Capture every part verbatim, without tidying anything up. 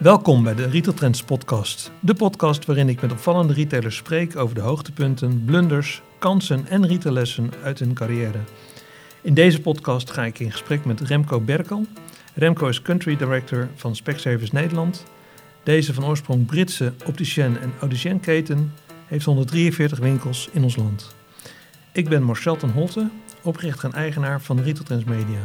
Welkom bij de Retail Trends podcast. De podcast waarin ik met opvallende retailers spreek over de hoogtepunten, blunders, kansen en retaillessen uit hun carrière. In deze podcast ga ik in gesprek met Remco Berkel. Remco is Country Director van Specsavers Nederland. Deze van oorsprong Britse opticien- en audicienketen heeft honderddrieënveertig winkels in ons land. Ik ben Marcel ten Holte, oprichter en eigenaar van Retail Trends Media.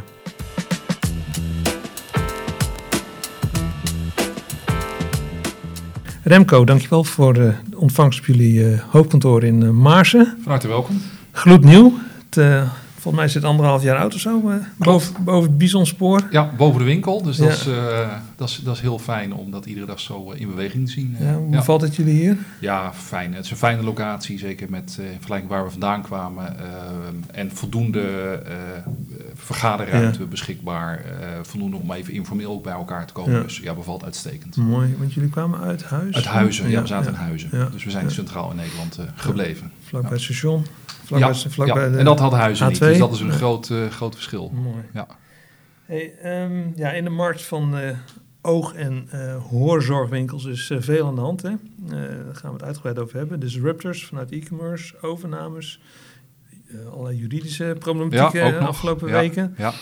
Remco, dankjewel voor de ontvangst op jullie hoofdkantoor in Maarsen. Van harte welkom. Gloednieuw. Het, uh, volgens mij is het anderhalf jaar oud of zo, uh, boven, boven het Bisonspoor. Ja, boven de winkel. Dus ja. dat, is, uh, dat, is, dat is heel fijn om dat iedere dag zo in beweging te zien. Ja, hoe ja. valt het jullie hier? Ja, fijn. Het is een fijne locatie, zeker met uh, in vergelijking waar we vandaan kwamen. Uh, en voldoende uh, vergaderruimte ja. beschikbaar. Uh, voldoende om even informeel ook bij elkaar te komen. Ja. Dus ja, bevalt uitstekend. Mooi, want jullie kwamen uit Huizen? Uit Huizen, ja, ja we zaten ja. in Huizen. Ja. Dus we zijn ja. centraal in Nederland uh, gebleven. Ja. Vlak bij het station. Vlak ja, bij, vlak ja. bij de en dat had Huizen A twee. Niet, dus dat is een ja. groot, uh, groot verschil. Mooi. Ja. Hey, um, ja, in de markt van uh, oog- en uh, hoorzorgwinkels is uh, veel aan de hand. Hè? Uh, daar gaan we het uitgebreid over hebben. Disruptors vanuit e-commerce, overnames, uh, allerlei juridische problematieken ja, de afgelopen ja. weken. Ja.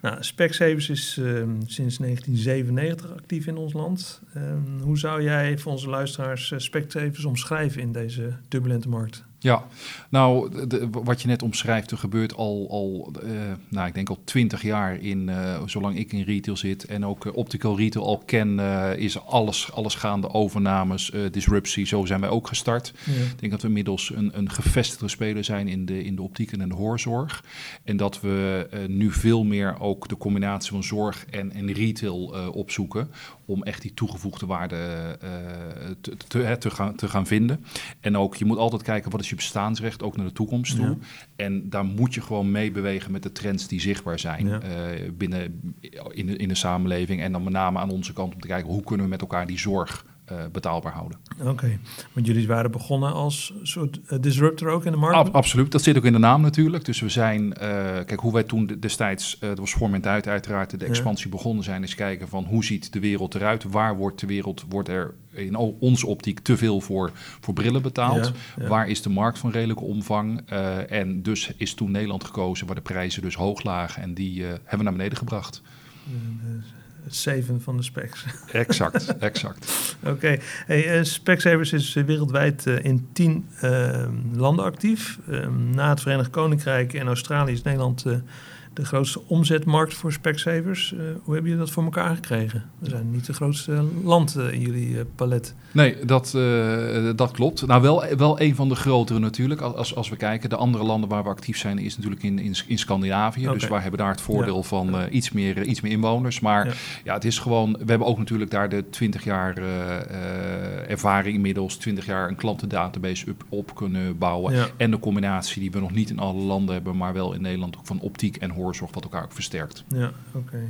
Nou, Specsavers is uh, sinds negentien zevenennegentig actief in ons land. Uh, hoe zou jij voor onze luisteraars uh, Specsavers omschrijven in deze turbulente markt? Ja, nou, de, wat je net omschrijft, er gebeurt al, al uh, nou, ik denk al twintig jaar in, uh, zolang ik in retail zit en ook uh, optical retail al ken, uh, is alles, alles gaande, overnames, uh, disruptie, zo zijn wij ook gestart. Ja. Ik denk dat we inmiddels een, een gevestigde speler zijn in de, in de optiek en de hoorzorg. En dat we uh, nu veel meer ook de combinatie van zorg en, en retail uh, opzoeken om echt die toegevoegde waarde uh, te, te, te, gaan, te gaan vinden. En ook, je moet altijd kijken, wat is je bestaansrecht ook naar de toekomst toe. Ja. En daar moet je gewoon mee bewegen met de trends die zichtbaar zijn ja. uh, binnen in de, in de samenleving. En dan met name aan onze kant om te kijken, hoe kunnen we met elkaar die zorg uh, betaalbaar houden. Oké, okay. Want jullie waren begonnen als soort uh, disruptor ook in de markt? Ab, absoluut, dat zit ook in de naam natuurlijk. Dus we zijn, uh, kijk hoe wij toen destijds, uh, dat was voor moment uit uiteraard, de expansie ja. begonnen zijn, is kijken van hoe ziet de wereld eruit, waar wordt de wereld, wordt er in onze optiek te veel voor, voor brillen betaald. Ja, ja. Waar is de markt van redelijke omvang? Uh, en dus is toen Nederland gekozen, waar de prijzen dus hoog lagen. En die uh, hebben we naar beneden gebracht. Het zeven van de specs. Exact, exact. Oké. Okay. Hey, uh, Specsavers is wereldwijd uh, in tien uh, landen actief. Uh, na het Verenigd Koninkrijk en Australië is Nederland Uh, de grootste omzetmarkt voor Specsavers. Uh, hoe hebben jullie dat voor elkaar gekregen? We zijn niet de grootste land uh, in jullie uh, palet. Nee, dat, uh, dat klopt. Nou, wel, wel een van de grotere natuurlijk. Als, als we kijken, de andere landen waar we actief zijn is natuurlijk in, in, in Scandinavië. Okay. Dus wij hebben daar het voordeel ja. van uh, iets, meer, uh, iets meer inwoners. Maar ja. ja, het is gewoon, we hebben ook natuurlijk daar de twintig jaar uh, ervaring inmiddels, twintig jaar een klantendatabase up, op kunnen bouwen. Ja. En de combinatie die we nog niet in alle landen hebben, maar wel in Nederland ook van optiek en hoorzorg, wat elkaar ook versterkt. Ja, oké. Okay.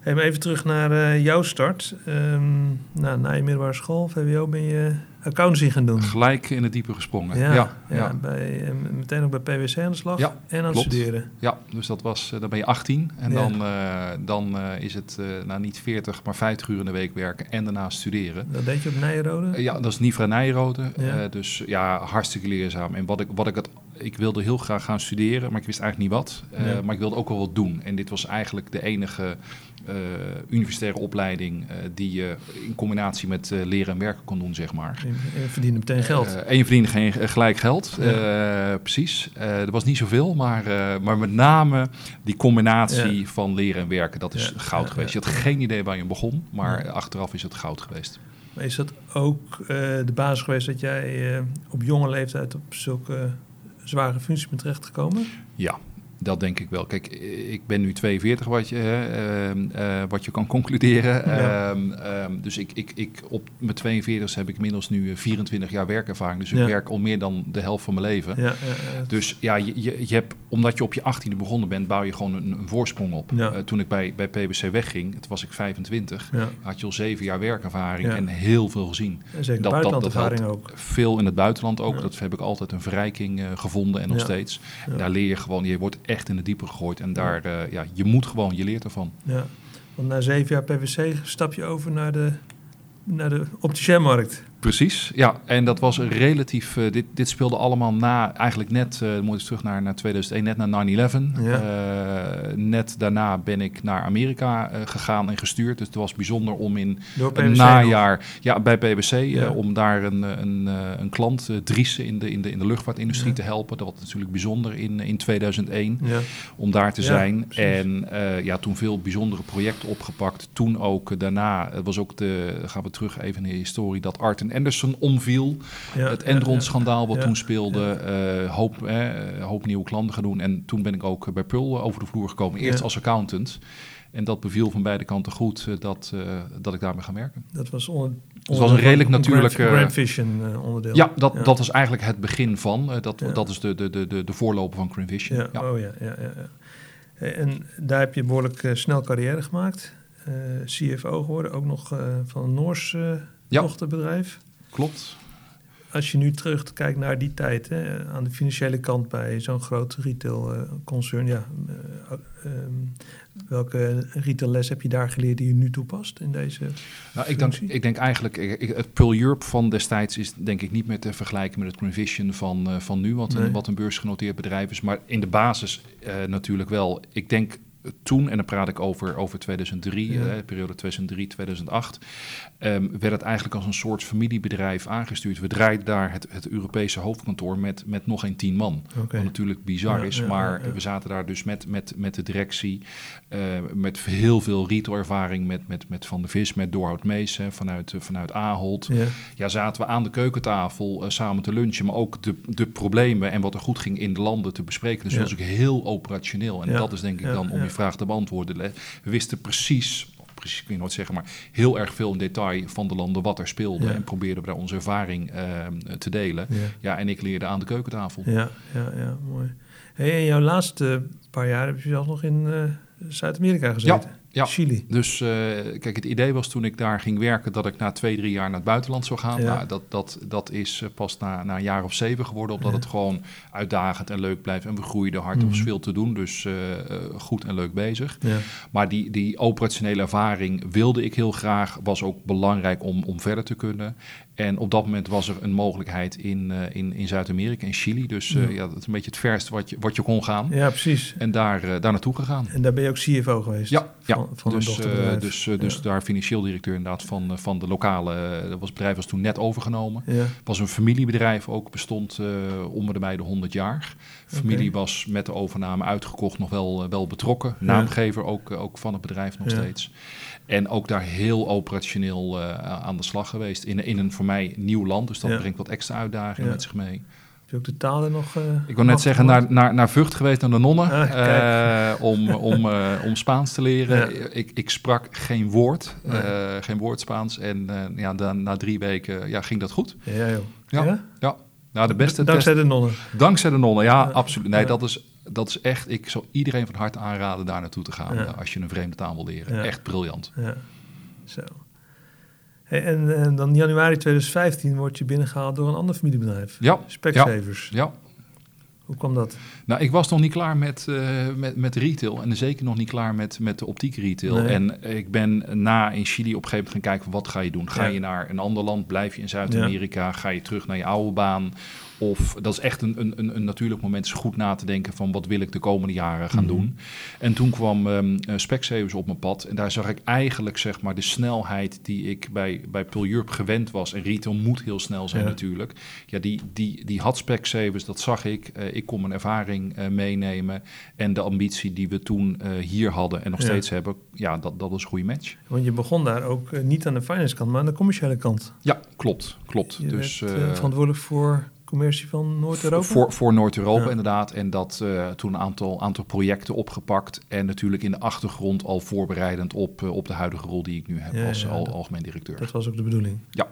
Hey, maar even terug naar uh, jouw start. Um, nou, na je middelbare school, V W O, ben je accountancy gaan doen. Gelijk in het diepe gesprongen. Ja, ja, ja. ja bij, meteen ook bij P W C aan de slag ja, en aan het studeren. Ja, dus dat was, dan ben je achttien en ja. dan, uh, dan uh, is het uh, nou niet veertig, maar vijftig uur in de week werken en daarna studeren. Dat deed je op Nijenrode? Uh, ja, dat is Nivra Nijenrode. Ja. Uh, dus ja, hartstikke leerzaam. En wat ik, wat ik het Ik wilde heel graag gaan studeren, maar ik wist eigenlijk niet wat. Uh, ja. Maar ik wilde ook wel wat doen. En dit was eigenlijk de enige uh, universitaire opleiding uh, die je in combinatie met uh, leren en werken kon doen, zeg maar. En je verdiende meteen geld. Uh, en je verdiende geen, gelijk geld, ja. uh, precies. Uh, er was niet zoveel, maar, uh, maar met name die combinatie ja. van leren en werken, dat is ja. goud ja, geweest. Ja. Je had geen idee waar je begon, maar ja. achteraf is het goud geweest. Maar is dat ook uh, de basis geweest dat jij uh, op jonge leeftijd op zulke Uh, zware functie bent terechtgekomen? Ja, dat denk ik wel. Kijk, ik ben nu tweeënveertig, wat je, uh, uh, wat je kan concluderen. Ja. Um, um, dus ik, ik, ik op mijn tweeënveertigste heb ik inmiddels nu vierentwintig jaar werkervaring. Dus ik ja. werk al meer dan de helft van mijn leven. Ja, ja, ja. Dus ja, je, je, je hebt, omdat je op je achttiende begonnen bent, bouw je gewoon een, een voorsprong op. Ja. Uh, toen ik bij, bij P W C wegging, toen was ik vijfentwintig, ja. had je al zeven jaar werkervaring ja. en heel veel gezien. En zeker dat, buitenlandervaring ook. Veel in het buitenland ook. Ja. Dat heb ik altijd een verrijking uh, gevonden en nog ja. steeds. Ja. Daar leer je gewoon, je wordt echt in de diepe gegooid. En daar, uh, ja, je moet gewoon, je leert ervan. Ja. Want na zeven jaar P W C stap je over naar de, naar de opticien-markt. Precies, ja. En dat was relatief... Uh, dit, dit speelde allemaal na... Eigenlijk net, uh, moet ik terug naar, naar tweeduizend één, net naar nine eleven. Ja. Uh, net daarna ben ik naar Amerika uh, gegaan en gestuurd. Dus het was bijzonder om in het najaar... Nog? Ja, bij P W C, ja. Uh, om daar een, een, een klant, uh, Driessen, in de, in de, in de luchtvaartindustrie ja. te helpen. Dat was natuurlijk bijzonder in, in tweeduizend één, ja. om daar te ja, zijn. Precies. En uh, ja, toen veel bijzondere projecten opgepakt. Toen ook uh, daarna, het was ook de... Gaan we terug even in de historie, dat Arthur Andersen omviel. Ja, het Enron-schandaal wat ja, ja, toen speelde. Ja. Uh, hoop, eh, hoop nieuwe klanten gaan doen. En toen ben ik ook bij Pearle over de vloer gekomen. Eerst ja. als accountant. En dat beviel van beide kanten goed uh, dat, uh, dat ik daarmee ga werken. Dat was onder, onder, dus was een redelijk natuurlijke... GrandVision uh, onderdeel. Ja dat, ja, dat was eigenlijk het begin van. Uh, dat, ja. dat is de, de, de, de voorloper van GrandVision. Ja, ja. Oh ja, ja, ja, ja. En daar heb je behoorlijk uh, snel carrière gemaakt. Uh, C F O geworden, ook nog uh, van een Noors... Uh, Ja, dochterbedrijf. Klopt. Als je nu terugkijkt naar die tijd, hè, aan de financiële kant bij zo'n groot retailconcern, uh, ja, uh, um, welke retailles heb je daar geleerd die je nu toepast in deze nou, ik, denk, ik denk eigenlijk, ik, ik, het Pearle Europe van destijds is denk ik niet meer te vergelijken met het GrandVision van, uh, van nu, wat, nee. een, wat een beursgenoteerd bedrijf is. Maar in de basis uh, natuurlijk wel. Ik denk... Toen, en dan praat ik over, over tweeduizend drie, ja. eh, periode tweeduizend drie tweeduizend acht... Um, werd het eigenlijk als een soort familiebedrijf aangestuurd. We draaiden daar het, het Europese hoofdkantoor met, met nog geen tien man. Okay. Wat natuurlijk bizar ja, is, ja, maar ja. we zaten daar dus met, met, met de directie... Uh, met heel veel retailervaring, met, met, met Van der Vis, met Dorhout Mees... Hè, vanuit, uh, vanuit Ahold. Ja. ja, zaten we aan de keukentafel uh, samen te lunchen... maar ook de, de problemen en wat er goed ging in de landen te bespreken. Dus ja. dat was ook heel operationeel. En ja. dat is denk ik ja, dan om ja. vraag te beantwoorden. We wisten precies, precies kun je nooit zeggen, maar heel erg veel in detail van de landen wat er speelde ja. en probeerden we daar onze ervaring uh, te delen. Ja. ja, en ik leerde aan de keukentafel. Ja, ja, ja, mooi. Hey, en jouw laatste paar jaar heb je zelf nog in uh, Zuid-Amerika gezeten. Ja. Ja, Chili. Dus uh, kijk, het idee was toen ik daar ging werken... dat ik na twee, drie jaar naar het buitenland zou gaan. Ja. Nou, dat, dat, dat is pas na, na een jaar of zeven geworden... omdat ja. het gewoon uitdagend en leuk blijft. En we groeiden hard, mm. er was veel te doen. Dus uh, goed en leuk bezig. Ja. Maar die, die operationele ervaring wilde ik heel graag. Was ook belangrijk om, om verder te kunnen. En op dat moment was er een mogelijkheid in, uh, in, in Zuid-Amerika, in Chili. Dus uh, ja. ja, dat is een beetje het verste wat je, wat je kon gaan. Ja, precies. En daar, uh, daar naartoe gegaan. En daar ben je ook C F O geweest? Ja, ja. Van, van dus, uh, dus, uh, dus ja. daar financieel directeur inderdaad van, van de lokale... Uh, was het bedrijf was toen net overgenomen. Het ja. was een familiebedrijf ook, bestond uh, onder de bij de honderd jaar. Familie okay. was met de overname uitgekocht nog wel, uh, wel betrokken. Ja. Naamgever ook, uh, ook van het bedrijf nog ja. steeds. En ook daar heel operationeel uh, aan de slag geweest. In, in een voor mij nieuw land, dus dat ja. brengt wat extra uitdagingen ja. met zich mee. Heb je ook de talen nog... Uh, ik wil net zeggen, naar, naar, naar Vught geweest, naar de nonnen. Ah, uh, om, om, uh, om Spaans te leren. Ja. Ik, ik sprak geen woord, uh, nee. geen woord Spaans. En uh, ja, dan, na drie weken ja, ging dat goed. Ja, joh. Ja, ja? ja. Nou, de beste Dankzij best... de nonnen. Dankzij de nonnen, ja, ja. absoluut. Nee, ja. dat is... Dat is echt, ik zal iedereen van harte aanraden daar naartoe te gaan... Ja. als je een vreemde taal wil leren. Ja. Echt briljant. Ja. Zo. Hey, en, en dan januari tweeduizend vijftien word je binnengehaald door een ander familiebedrijf. Ja. Specsavers. Ja. ja. Hoe kwam dat? Nou, ik was nog niet klaar met, uh, met, met retail. En zeker nog niet klaar met, met de optiek retail. Nee. En ik ben na in Chili op een gegeven moment gaan kijken... wat ga je doen? Ga ja. je naar een ander land? Blijf je in Zuid-Amerika? Ja. Ga je terug naar je oude baan? Of dat is echt een, een, een natuurlijk moment is goed na te denken van wat wil ik de komende jaren gaan mm-hmm. doen. En toen kwam um, Specsavers op mijn pad en daar zag ik eigenlijk zeg maar de snelheid die ik bij, bij Pearle Europe gewend was. En retail moet heel snel zijn ja. natuurlijk. Ja, die, die, die had Specsavers, dat zag ik. Uh, ik kon mijn ervaring uh, meenemen en de ambitie die we toen uh, hier hadden en nog ja. steeds hebben. Ja, dat, dat was een goede match. Want je begon daar ook uh, niet aan de finance kant, maar aan de commerciële kant. Ja, klopt. klopt. Je dus, werd, uh, uh, verantwoordelijk voor... commercie van Noord-Europa? Voor, voor Noord-Europa ja. inderdaad. En dat uh, toen een aantal, aantal projecten opgepakt. En natuurlijk in de achtergrond al voorbereidend op, uh, op de huidige rol die ik nu heb ja, als ja, al, dat, algemeen directeur. Dat was ook de bedoeling? Ja.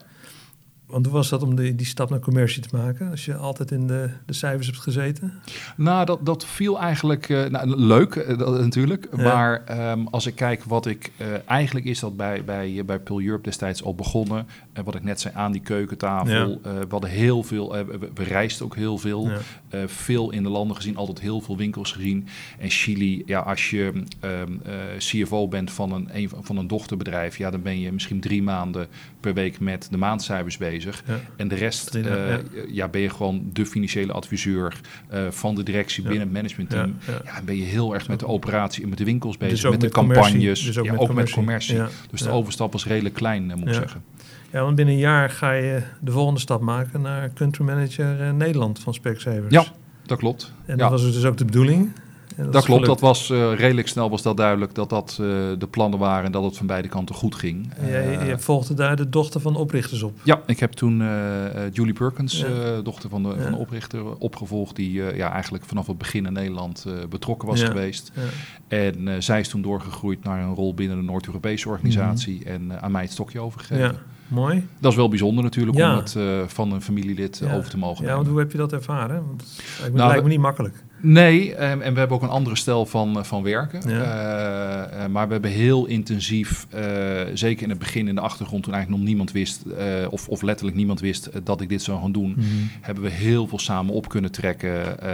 Want hoe was dat om die, die stap naar commercie te maken? Als je altijd in de, de cijfers hebt gezeten? Nou, dat, dat viel eigenlijk... Uh, nou, leuk uh, dat, natuurlijk. Ja. Maar um, als ik kijk wat ik... Uh, eigenlijk is dat bij, bij, uh, bij Pearle Europe destijds al begonnen. En uh, wat ik net zei, aan die keukentafel. Ja. Uh, we hadden heel veel... Uh, we, we reisden ook heel veel. Ja. Uh, veel in de landen gezien. Altijd heel veel winkels gezien. En Chili, ja, als je um, uh, C F O bent van een, een, van een dochterbedrijf... ja, dan ben je misschien drie maanden per week met de maandcijfers bezig. Ja. En de rest uh, ja. Ja, ben je gewoon de financiële adviseur uh, van de directie ja. binnen het managementteam. Ja, ja. Ja, ben je heel erg met de operatie en met de winkels bezig, dus met de campagnes, dus ook, ja, met, ook commercie. met commercie. Ja. Dus de ja. overstap was redelijk klein, uh, moet ik ja. zeggen. Ja, want binnen een jaar ga je de volgende stap maken naar Country Manager uh, Nederland van Specsavers. Ja, dat klopt. En dat ja. was dus ook de bedoeling. Ja, dat dat klopt, dat was uh, redelijk snel was dat duidelijk dat dat uh, de plannen waren en dat het van beide kanten goed ging. Ja, je, je volgde daar de dochter van de oprichters op? Ja, ik heb toen uh, Julie Perkins, ja. uh, dochter van de, ja. van de oprichter, opgevolgd, die uh, ja, eigenlijk vanaf het begin in Nederland uh, betrokken was ja. geweest. Ja. En uh, zij is toen doorgegroeid naar een rol binnen de Noord-Europese organisatie mm-hmm. en uh, aan mij het stokje overgegeven. Ja. Mooi. Dat is wel bijzonder natuurlijk ja. om dat uh, van een familielid ja. over te mogen nemen. Ja, want hoe heb je dat ervaren? Want het nou, lijkt me niet makkelijk. Nee, en, en we hebben ook een andere stijl van, van werken. Ja. Uh, maar we hebben heel intensief, uh, zeker in het begin in de achtergrond... toen eigenlijk nog niemand wist, uh, of, of letterlijk niemand wist... Uh, dat ik dit zou gaan doen, mm-hmm. hebben we heel veel samen op kunnen trekken. Uh,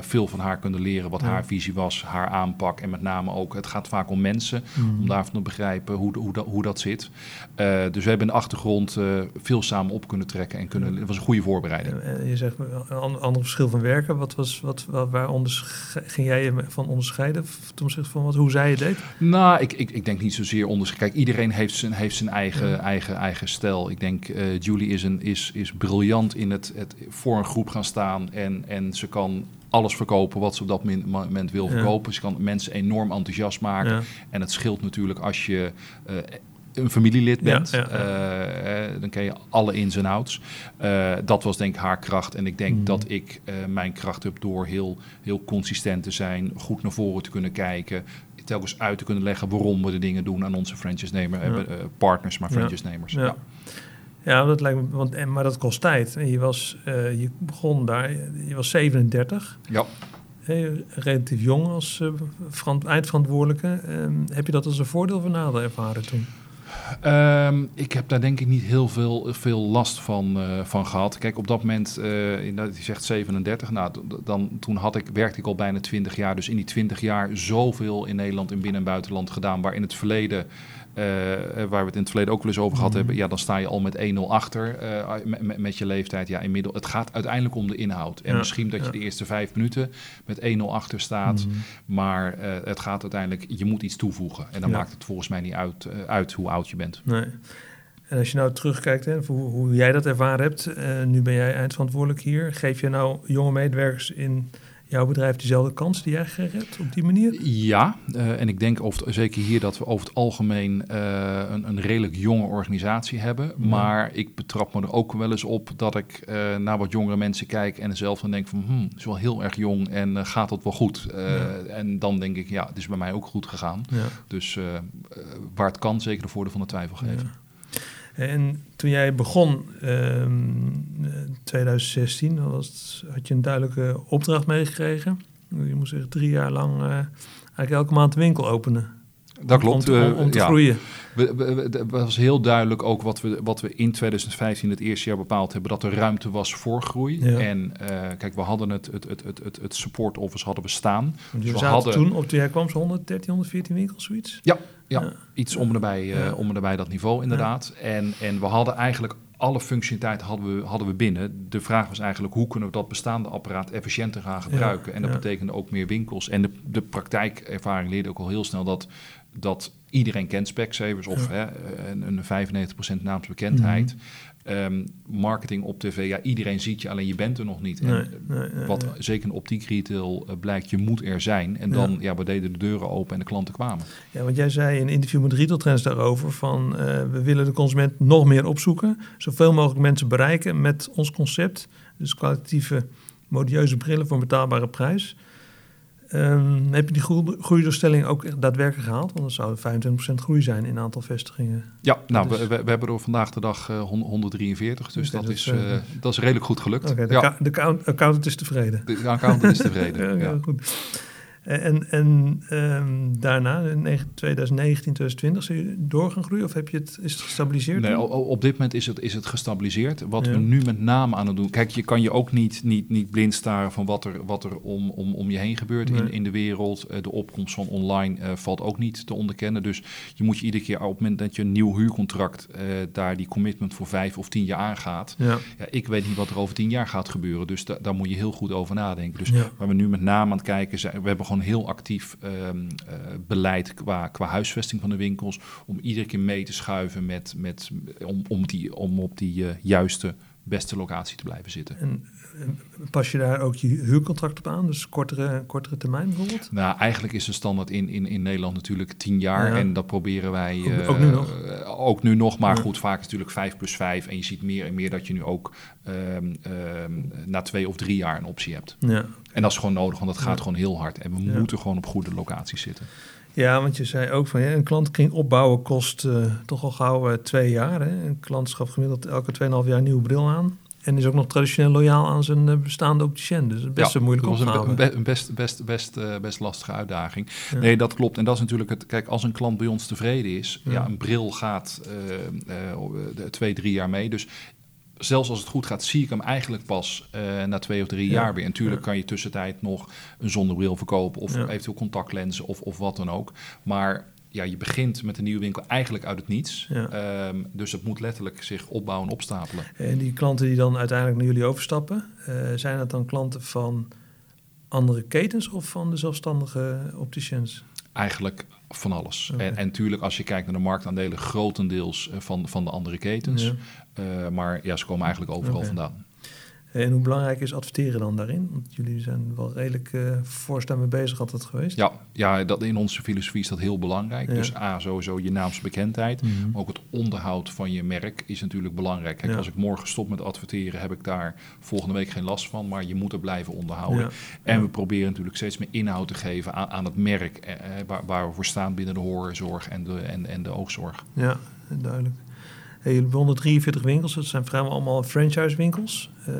veel van haar kunnen leren wat ja. haar visie was, haar aanpak. En met name ook, het gaat vaak om mensen... Mm-hmm. om daarvan te begrijpen hoe, de, hoe, da, hoe dat zit. Uh, dus we hebben in de achtergrond uh, veel samen op kunnen trekken. En kunnen, het was een goede voorbereiding. Ja, je zegt een ander verschil van werken. Wat was... Wat, wat Waar ondersche- ging jij je van onderscheiden? Ten opzichte van wat, hoe zij het deed? Nou, ik, ik, ik denk niet zozeer onderscheid. Kijk, iedereen heeft zijn, heeft zijn eigen, ja. eigen, eigen stijl. Ik denk, uh, Julie is, een, is, is briljant in het, het voor een groep gaan staan. En, en ze kan alles verkopen wat ze op dat moment wil ja. verkopen. Ze kan mensen enorm enthousiast maken. Ja. En het scheelt natuurlijk als je... Uh, een familielid bent, ja, ja, ja. Uh, dan ken je alle ins en outs. Uh, dat was denk ik haar kracht. En ik denk mm. dat ik uh, mijn kracht heb door heel, heel consistent te zijn, goed naar voren te kunnen kijken, telkens uit te kunnen leggen waarom we de dingen doen aan onze franchise-nemer, ja. uh, partners, maar franchise-nemers. Ja, ja. ja dat lijkt me, want, en, maar dat kost tijd. En je, was, uh, je begon daar, je was zevenendertig. Ja. Hey, relatief jong als uh, verant- eindverantwoordelijke. Uh, heb je dat als een voordeel of nadeel ervaren toen? Um, ik heb daar denk ik niet heel veel, veel last van, uh, van gehad. Kijk, op dat moment, uh, je zegt zevenendertig, nou, dan, toen had ik, werkte ik al bijna twintig jaar. Dus in die twintig jaar zoveel in Nederland, in binnen- en buitenland gedaan, waar in het verleden... Uh, waar we het in het verleden ook wel eens over gehad mm-hmm. hebben... ja, dan sta je al met een nul achter uh, met, met je leeftijd. Ja, inmiddels, het gaat uiteindelijk om de inhoud. En ja, misschien dat ja. je de eerste vijf minuten met een nul achter staat... Mm-hmm. maar uh, het gaat uiteindelijk... je moet iets toevoegen. En dan ja. maakt het volgens mij niet uit, uh, uit hoe oud je bent. Nee. En als je nou terugkijkt, hè, hoe, hoe jij dat ervaren hebt... Uh, nu ben jij eindverantwoordelijk hier. Geef je nou jonge medewerkers in... jouw bedrijf dezelfde kans die jij gered op die manier? Ja, uh, en ik denk over, zeker hier dat we over het algemeen uh, een, een redelijk jonge organisatie hebben. Mm. Maar ik betrap me er ook wel eens op dat ik uh, naar wat jongere mensen kijk... en zelf dan denk van, hmm, is wel heel erg jong en uh, gaat dat wel goed? Uh, ja. En dan denk ik, ja, het is bij mij ook goed gegaan. Ja. Dus uh, waar het kan, zeker de voordeel van de twijfel geven. Ja. En toen jij begon in uh, tweeduizend zestien was, had je een duidelijke opdracht meegekregen. Je moest echt drie jaar lang uh, eigenlijk elke maand de winkel openen. Dat klopt. Om, om, om te ja. groeien. Het was heel duidelijk ook wat we, wat we in tweeduizend vijftien het eerste jaar bepaald hebben... dat er ruimte was voor groei. Ja. En uh, kijk, we hadden het, het, het, het, het support office hadden we staan. Dus we, we zaten hadden... toen, op de jaar kwam ze honderddertien, honderdveertien winkels, zoiets? Ja, ja, ja. iets om en bij, uh, ja. om en bij dat niveau inderdaad. Ja. En, en we hadden eigenlijk... alle functionaliteit hadden we, hadden we binnen. De vraag was eigenlijk, hoe kunnen we dat bestaande apparaat efficiënter gaan gebruiken? Ja, en dat ja. betekende ook meer winkels. En de, de praktijkervaring leerde ook al heel snel dat, dat iedereen kent Specsavers... of ja. hè, een, een vijfennegentig procent naamsbekendheid. Mm-hmm. Um, marketing op tv, ja, iedereen ziet je, alleen je bent er nog niet. Nee, en nee, nee, wat nee. zeker in optiek retail uh, blijkt, je moet er zijn. En dan, ja. ja, we deden de deuren open en de klanten kwamen. Ja, want jij zei in een interview met Retail Trends daarover... van uh, we willen de consument nog meer opzoeken... zoveel mogelijk mensen bereiken met ons concept. Dus kwalitatieve, modieuze brillen voor een betaalbare prijs... Um, heb je die groe- groeidoelstelling ook daadwerkelijk gehaald? Want dat zou vijfentwintig procent groei zijn in een aantal vestigingen. Ja, nou, is... we, we hebben er vandaag de dag uh, honderddrieënveertig, dus okay, dat, is, uh, uh, dat is redelijk goed gelukt. Okay, de, ja. ka- de account- accountant is tevreden. De accountant is tevreden, ja, ja. Goed. En, en um, daarna, in twintig negentien, twintig twintig, zijn jullie door gaan groeien? Of heb je het, is het gestabiliseerd? Nee, o, op dit moment is het, is het gestabiliseerd. Wat ja. we nu met name aan het doen... Kijk, je kan je ook niet, niet, niet blind staren van wat er, wat er om, om, om je heen gebeurt nee. in, in de wereld. De opkomst van online uh, valt ook niet te onderkennen. Dus je moet je iedere keer, op het moment dat je een nieuw huurcontract... Uh, daar die commitment voor vijf of tien jaar aangaat... Ja. Ja, ik weet niet wat er over tien jaar gaat gebeuren. Dus da, daar moet je heel goed over nadenken. Dus ja. waar we nu met name aan het kijken zijn... We hebben gewoon heel actief um, uh, beleid qua, qua huisvesting van de winkels... om iedere keer mee te schuiven met, met, om, om, die, om op die uh, juiste, beste locatie te blijven zitten. En pas je daar ook je huurcontract op aan? Dus kortere, kortere termijn bijvoorbeeld? Nou, eigenlijk is de standaard in, in, in Nederland natuurlijk tien jaar. Ja. En dat proberen wij... Goed, uh, ook nu nog? Uh, ook nu nog, maar ja. goed, vaak is natuurlijk vijf plus vijf. En je ziet meer en meer dat je nu ook um, um, na twee of drie jaar een optie hebt. Ja. En dat is gewoon nodig, want dat gaat ja. gewoon heel hard. En we ja. moeten gewoon op goede locaties zitten. Ja, want je zei ook van ja, een klantkring opbouwen kost uh, toch al gauw uh, twee jaar. Hè? Een klant schaft gemiddeld elke tweeënhalf jaar een nieuwe bril aan. En is ook nog traditioneel loyaal aan zijn uh, bestaande opticien. Dus best ja, een moeilijke opgave. Dat was een be- best, best, best, uh, best lastige uitdaging. Ja. Nee, dat klopt. En dat is natuurlijk het... Kijk, als een klant bij ons tevreden is... Ja, ja een bril gaat uh, uh, twee, drie jaar mee. Dus... Zelfs als het goed gaat, zie ik hem eigenlijk pas uh, na twee of drie ja. jaar weer. En natuurlijk ja. kan je tussentijd nog een zonnebril verkopen... of ja. eventueel contactlenzen of, of wat dan ook. Maar ja, je begint met een nieuwe winkel eigenlijk uit het niets. Ja. Um, dus het moet letterlijk zich opbouwen en opstapelen. En die klanten die dan uiteindelijk naar jullie overstappen... Uh, zijn dat dan klanten van andere ketens of van de zelfstandige opticiens? Eigenlijk... Van alles. Okay. En, en natuurlijk als je kijkt naar de marktaandelen... grotendeels van, van de andere ketens. Ja. Uh, maar ja, ze komen eigenlijk overal okay. vandaan. En hoe belangrijk is adverteren dan daarin? Want jullie zijn wel redelijk uh, fors daarmee bezig altijd geweest. Ja, ja dat, in onze filosofie is dat heel belangrijk. Ja. Dus A, sowieso je naamsbekendheid. Mm-hmm. Maar ook het onderhoud van je merk is natuurlijk belangrijk. Kijk, ja. als ik morgen stop met adverteren, heb ik daar volgende week geen last van. Maar je moet er blijven onderhouden. Ja. En ja. we proberen natuurlijk steeds meer inhoud te geven aan, aan het merk. Eh, waar, waar we voor staan binnen de hoorzorg en de, en, en de oogzorg. Ja, duidelijk. Hey, jullie hebben honderddrieënveertig winkels, dat zijn vrijwel allemaal franchise winkels. Uh,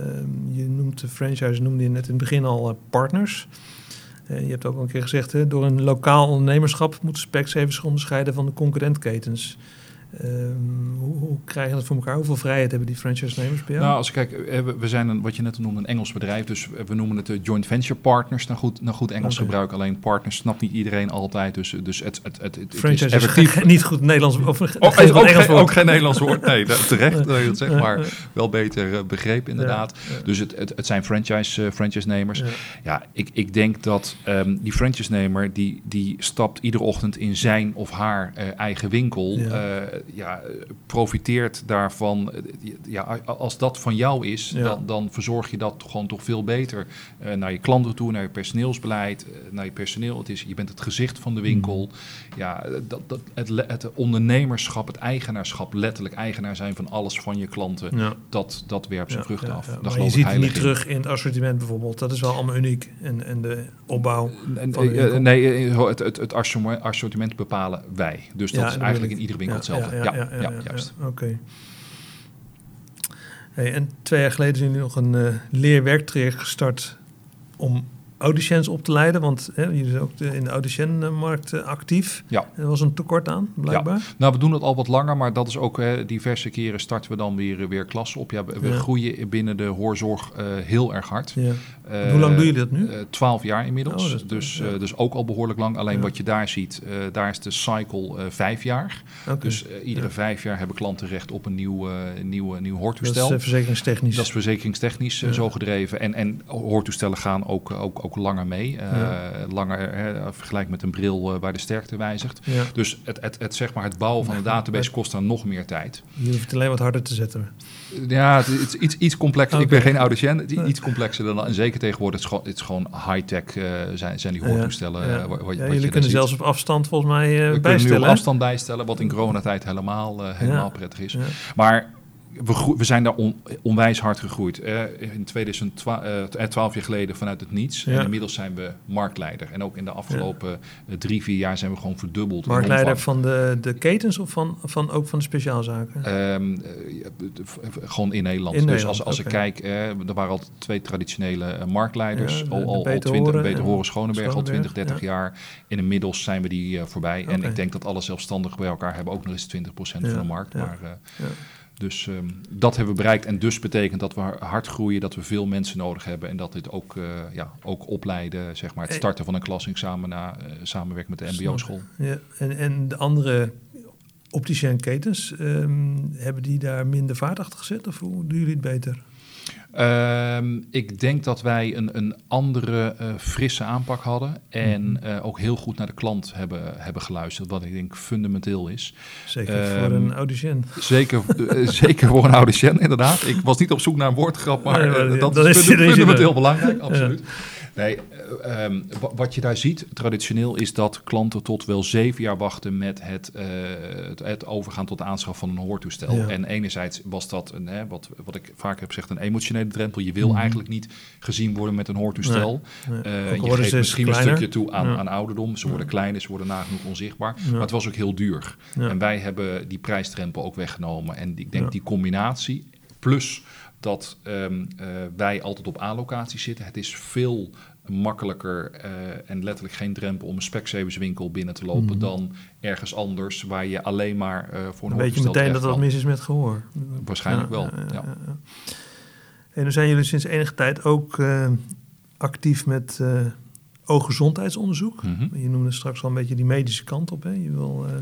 je noemt de franchise, noemde je net in het begin al uh, partners. Uh, je hebt ook al een keer gezegd, hè, door een lokaal ondernemerschap moet Specsavers zich onderscheiden van de concurrentketens. Um, hoe, hoe krijgen we dat voor elkaar? Hoeveel vrijheid hebben die franchise-nemers bij jou? Nou, als ik kijk, we zijn een, wat je net noemde, een Engels bedrijf. Dus we noemen het de joint venture partners. Nou goed, nou goed Engels okay. gebruik. Alleen partners snapt niet iedereen altijd. Dus, dus het, het, het, het franchise is effectief. Is niet goed Nederlands. Of, oh, ook, Engels geen, woord. ook geen Nederlands woord. Nee, terecht dat je dat zegt. Maar wel beter begrepen inderdaad. Ja, ja. Dus het, het, het zijn franchise, uh, franchise-nemers. Ja, ja ik, ik denk dat um, die franchise-nemer... Die, die stapt iedere ochtend in zijn of haar uh, eigen winkel... Ja. Uh, Ja, profiteert daarvan. Ja, als dat van jou is, ja. dan, dan verzorg je dat gewoon toch veel beter. Uh, naar je klanten toe, naar je personeelsbeleid, uh, naar je personeel. Het is, je bent het gezicht van de winkel. Ja, dat, dat, het, het ondernemerschap, het eigenaarschap, letterlijk eigenaar zijn van alles van je klanten. Ja. Dat, dat werpt zijn ja, vruchten ja, af. Ja, ja. Maar je ziet het niet in. terug in het assortiment bijvoorbeeld. Dat is wel allemaal uniek. En, en de opbouw en, van de winkel. Nee, het, het, het assortiment bepalen wij. Dus dat ja, is eigenlijk in iedere winkel ja, hetzelfde. Ja. Ja, ja, ja, ja, ja, ja, juist. Ja, Oké. Okay. Hey, en twee jaar geleden zijn jullie nog een uh, leerwerktraject gestart om audiciëns op te leiden, want hè, jullie zijn ook de, in de audiciënmarkt uh, actief. Ja. Er was een tekort aan, blijkbaar. Ja. Nou, we doen het al wat langer, maar dat is ook hè, diverse keren starten we dan weer, weer klassen op. Ja, we, we ja. groeien binnen de hoorzorg uh, heel erg hard. Ja. Uh, Hoe lang doen jullie dat nu? twaalf jaar inmiddels, oh, dat is, dus, ja. uh, dus ook al behoorlijk lang. Alleen ja. wat je daar ziet, uh, daar is de cycle uh, vijf jaar. Okay. Dus uh, iedere ja. vijf jaar hebben klanten recht op een nieuw, uh, nieuw, nieuw hoortoestel. Dat is uh, verzekeringstechnisch. Dat is verzekeringstechnisch uh, ja. zo gedreven. En, en hoortoestellen gaan ook, ook, ook langer mee. Uh, ja. Langer hè, vergelijk met een bril uh, waar de sterkte wijzigt. Ja. Dus het, het, het, zeg maar het bouwen van de database kost dan nog meer tijd. Je hoeft het alleen wat harder te zetten. Ja, het is iets, iets complexer. Okay. Ik ben geen audiciënt, iets complexer dan dat. En zeker tegenwoordig, het is gewoon, het is gewoon high-tech uh, zijn, zijn die hoortoestellen. Ja, ja. Wat, wat ja, jullie kunnen ziet. zelfs op afstand volgens mij uh, bijstellen. We kunnen nu op afstand bijstellen, wat in coronatijd helemaal, uh, helemaal ja. prettig is. Ja. Maar... We, groe- we zijn daar on- onwijs hard gegroeid. Uh, in twaalf jaar geleden vanuit het niets. Ja. En inmiddels zijn we marktleider. En ook in de afgelopen ja. uh, drie, vier jaar zijn we gewoon verdubbeld. Marktleider van de, de ketens of van, van, ook van de speciaalzaken? Um, uh, gewoon in Nederland. In dus Nederland, als, als okay. ik kijk, uh, er waren al twee traditionele uh, marktleiders. Ja, de, al twintig, Beter Horen, Schonenberg al twintig, dertig ja. jaar. En inmiddels zijn we die uh, voorbij. Okay. En ik denk dat alle zelfstandigen bij elkaar hebben ook nog eens twintig procent ja. van de markt. Ja. Maar... Uh, ja. Dus um, dat hebben we bereikt en dus betekent dat we hard groeien, dat we veel mensen nodig hebben en dat dit ook, uh, ja, ook opleiden, zeg maar, het starten van een klasexamen na uh, samenwerken met de M B O-school. Ja, en, en de andere opticienketens, um, hebben die daar minder vaart achter gezet of hoe doen jullie het beter? Um, ik denk dat wij een, een andere, uh, frisse aanpak hadden en uh, ook heel goed naar de klant hebben, hebben geluisterd, wat ik denk fundamenteel is. Zeker um, voor een audiciënt. Zeker, uh, zeker voor een audiciënt, inderdaad. Ik was niet op zoek naar een woordgrap, maar uh, nee, dat, dat is, funda- is fundamenteel belangrijk, absoluut. Ja. Nee, um, wat je daar ziet traditioneel is dat klanten tot wel zeven jaar wachten met het, uh, het, het overgaan tot de aanschaf van een hoortoestel. Ja. En enerzijds was dat, een, hè, wat, wat ik vaak heb gezegd, een emotionele drempel. Je wil mm-hmm. eigenlijk niet gezien worden met een hoortoestel. Nee, nee. Uh, je geeft misschien kleiner. een stukje toe aan, ja. aan ouderdom. Ze worden ja. kleiner, ze worden nagenoeg onzichtbaar. Ja. Maar het was ook heel duur. Ja. En wij hebben die prijsdrempel ook weggenomen. En ik denk ja. die combinatie plus... dat um, uh, wij altijd op A-locatie zitten. Het is veel makkelijker uh, en letterlijk geen drempel... om een Specsavers winkel binnen te lopen mm. dan ergens anders... waar je alleen maar uh, voor een hoortoestel... Weet je meteen dat dat mis is met gehoor? Waarschijnlijk ja, wel, ja, ja. Ja. En dan zijn jullie sinds enige tijd ook uh, actief met uh, ooggezondheidsonderzoek. Mm-hmm. Je noemde straks al een beetje die medische kant op. Hè? Je, wil, uh,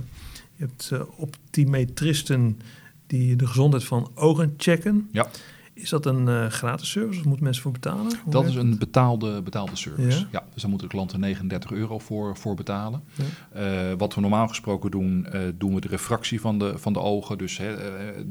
je hebt uh, optimetristen die de gezondheid van ogen checken... Ja. Is dat een uh, gratis service of moeten mensen voor betalen? Hoe dat is een betaalde, betaalde service. Ja? Ja, dus daar moeten de klanten negenendertig euro voor, voor betalen. Ja. Uh, wat we normaal gesproken doen, uh, doen we de refractie van de, van de ogen. Dus hè,